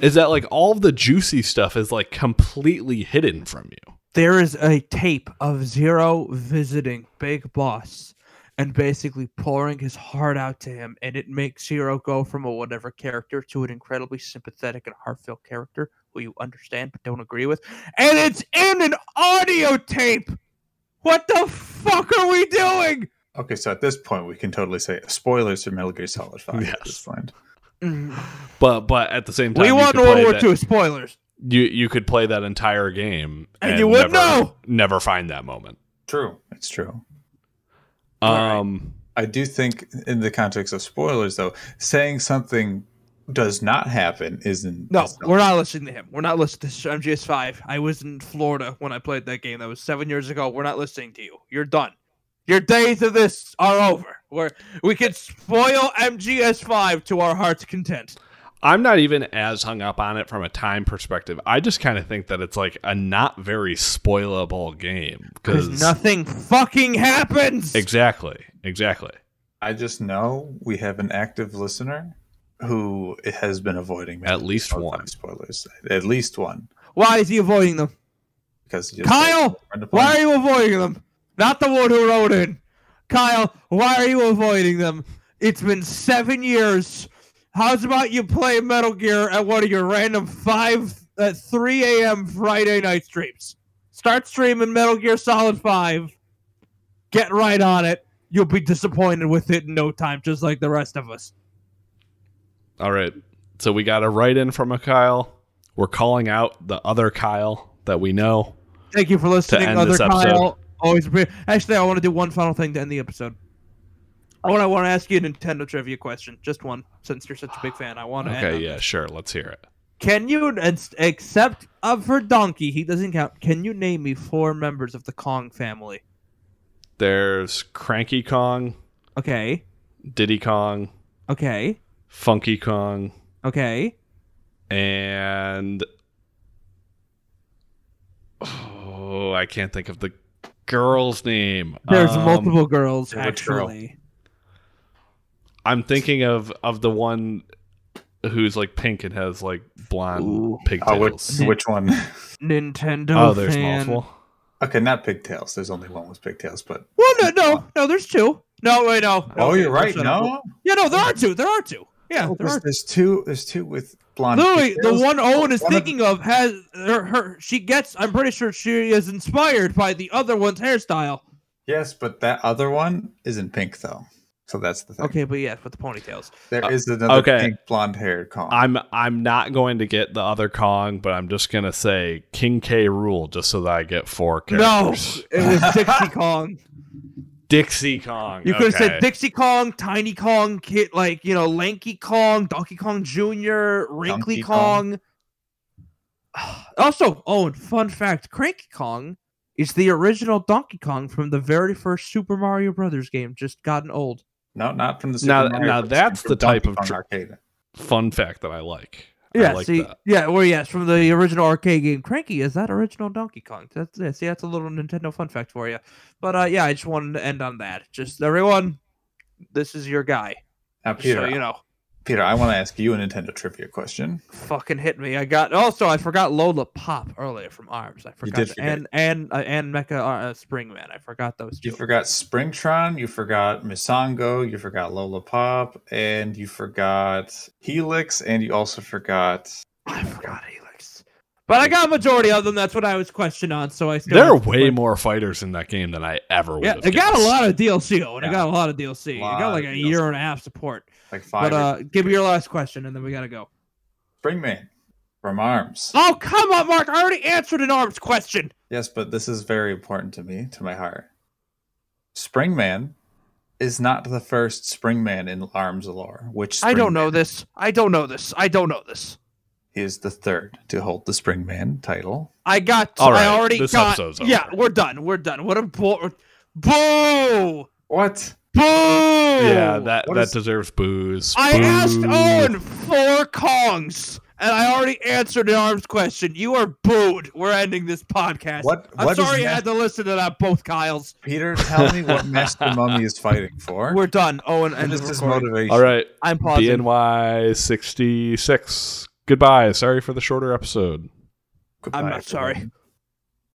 is that, like, all of the juicy stuff is, like, completely hidden from you. There is a tape of Zero visiting Big Boss and basically pouring his heart out to him, and it makes Zero go from a whatever character to an incredibly sympathetic and heartfelt character who you understand but don't agree with. And it's in an audio tape! What the fuck are we doing? Okay, so at this point we can totally say spoilers for Metal Gear Solid 5 at this point. But at the same time... We won World War II, spoilers! You could play that entire game and you would never find that moment. True. It's true. I do think in the context of spoilers, though, saying something does not happen isn't... No, we're not listening to him. We're not listening to MGS5. I was in Florida when I played that game. That was 7 years ago. We're not listening to you. You're done. Your days of this are over. We can spoil MGS5 to our heart's content. I'm not even as hung up on it from a time perspective. I just kind of think that it's like a not very spoilable game because nothing fucking happens. Exactly. I just know we have an active listener who has been avoiding at least one spoilers. At least one. Why is he avoiding them? Because Kyle, why are you avoiding them? Not the one who wrote in. Kyle, why are you avoiding them? It's been 7 years. How's about you play Metal Gear at one of your random 3 a.m. Friday night streams? Start streaming Metal Gear Solid 5. Get right on it. You'll be disappointed with it in no time, just like the rest of us. All right. So we got a write-in from a Kyle. We're calling out the other Kyle that we know. Thank you for listening, other Kyle. Always Actually, I want to do one final thing to end the episode. I want to ask you a Nintendo trivia question. Just one, since you're such a big fan. I want to end. Okay, yeah, sure. Let's hear it. Can you, except for Donkey, he doesn't count, can you name me four members of the Kong family? There's Cranky Kong. Okay. Diddy Kong. Okay. Funky Kong. Okay. And... oh, I can't think of the girl's name. There's multiple girls, actually. Girl? I'm thinking of the one... who's like pink and has like blonde pigtails. Which one? Nintendo. Oh, there's multiple. Okay, not pigtails. There's only one with pigtails, but well, no, there's two. No, wait, no. Oh, okay, you're right. No. Yeah, no, there are two. Yeah, oh, there's two. There's two with blonde. Literally, pigtails. The one Owen is thinking of has her. She gets. I'm pretty sure she is inspired by the other one's hairstyle. Yes, but that other one isn't pink though. So that's the thing. Okay, but yeah, with the ponytails. There is another pink blonde-haired Kong. I'm not going to get the other Kong, but I'm just going to say King K. Rool just so that I get four characters. No, it was Dixie Kong. Dixie Kong. You could have said Dixie Kong, Tiny Kong, Lanky Kong, Donkey Kong Jr., Wrinkly Kong. Also, fun fact, Cranky Kong is the original Donkey Kong from the very first Super Mario Brothers game, just gotten old. No, not from the Super Mario. Now that's the type of fun fact that I like. Yeah, I like that. Yeah, well, yes, from the original arcade game. Cranky is that original Donkey Kong. That's a little Nintendo fun fact for you. But yeah, I just wanted to end on that. Just everyone, this is your guy. Now, Peter, so, Peter, I want to ask you a Nintendo trivia question. Fucking hit me! I forgot Lola Pop earlier from ARMS. I forgot and Mecha Springman. I forgot those two. You forgot Springtron. You forgot Misango. You forgot Lola Pop, and you forgot Helix, and you also forgot. I forgot Helix, but I got a majority of them. That's what I was questioned on. So I still there are way more fighters in that game than I ever would. Yeah, it got a lot of DLC. It got a lot of DLC. It got like a year and a half support. Like five. But give me your last question, and then we gotta go. Springman from ARMS. Oh, come on, Mark! I already answered an ARMS question. Yes, but this is very important to me, to my heart. Springman is not the first Springman in ARMS lore. Which Springman? I don't know this. He is the third to hold the Springman title. Yeah, we're done. What a boo! What? Boo! Yeah, that deserves booze. I asked Owen four Kongs, and I already answered an ARMS question. You are booed. We're ending this podcast. I'm sorry I had to listen to that, both Kyles. Peter, tell me what Master Mummy is fighting for. We're done, Owen. And this is motivation. All right. I'm pausing. BNY 66. Goodbye. Sorry for the shorter episode. Goodbye, I'm not sorry.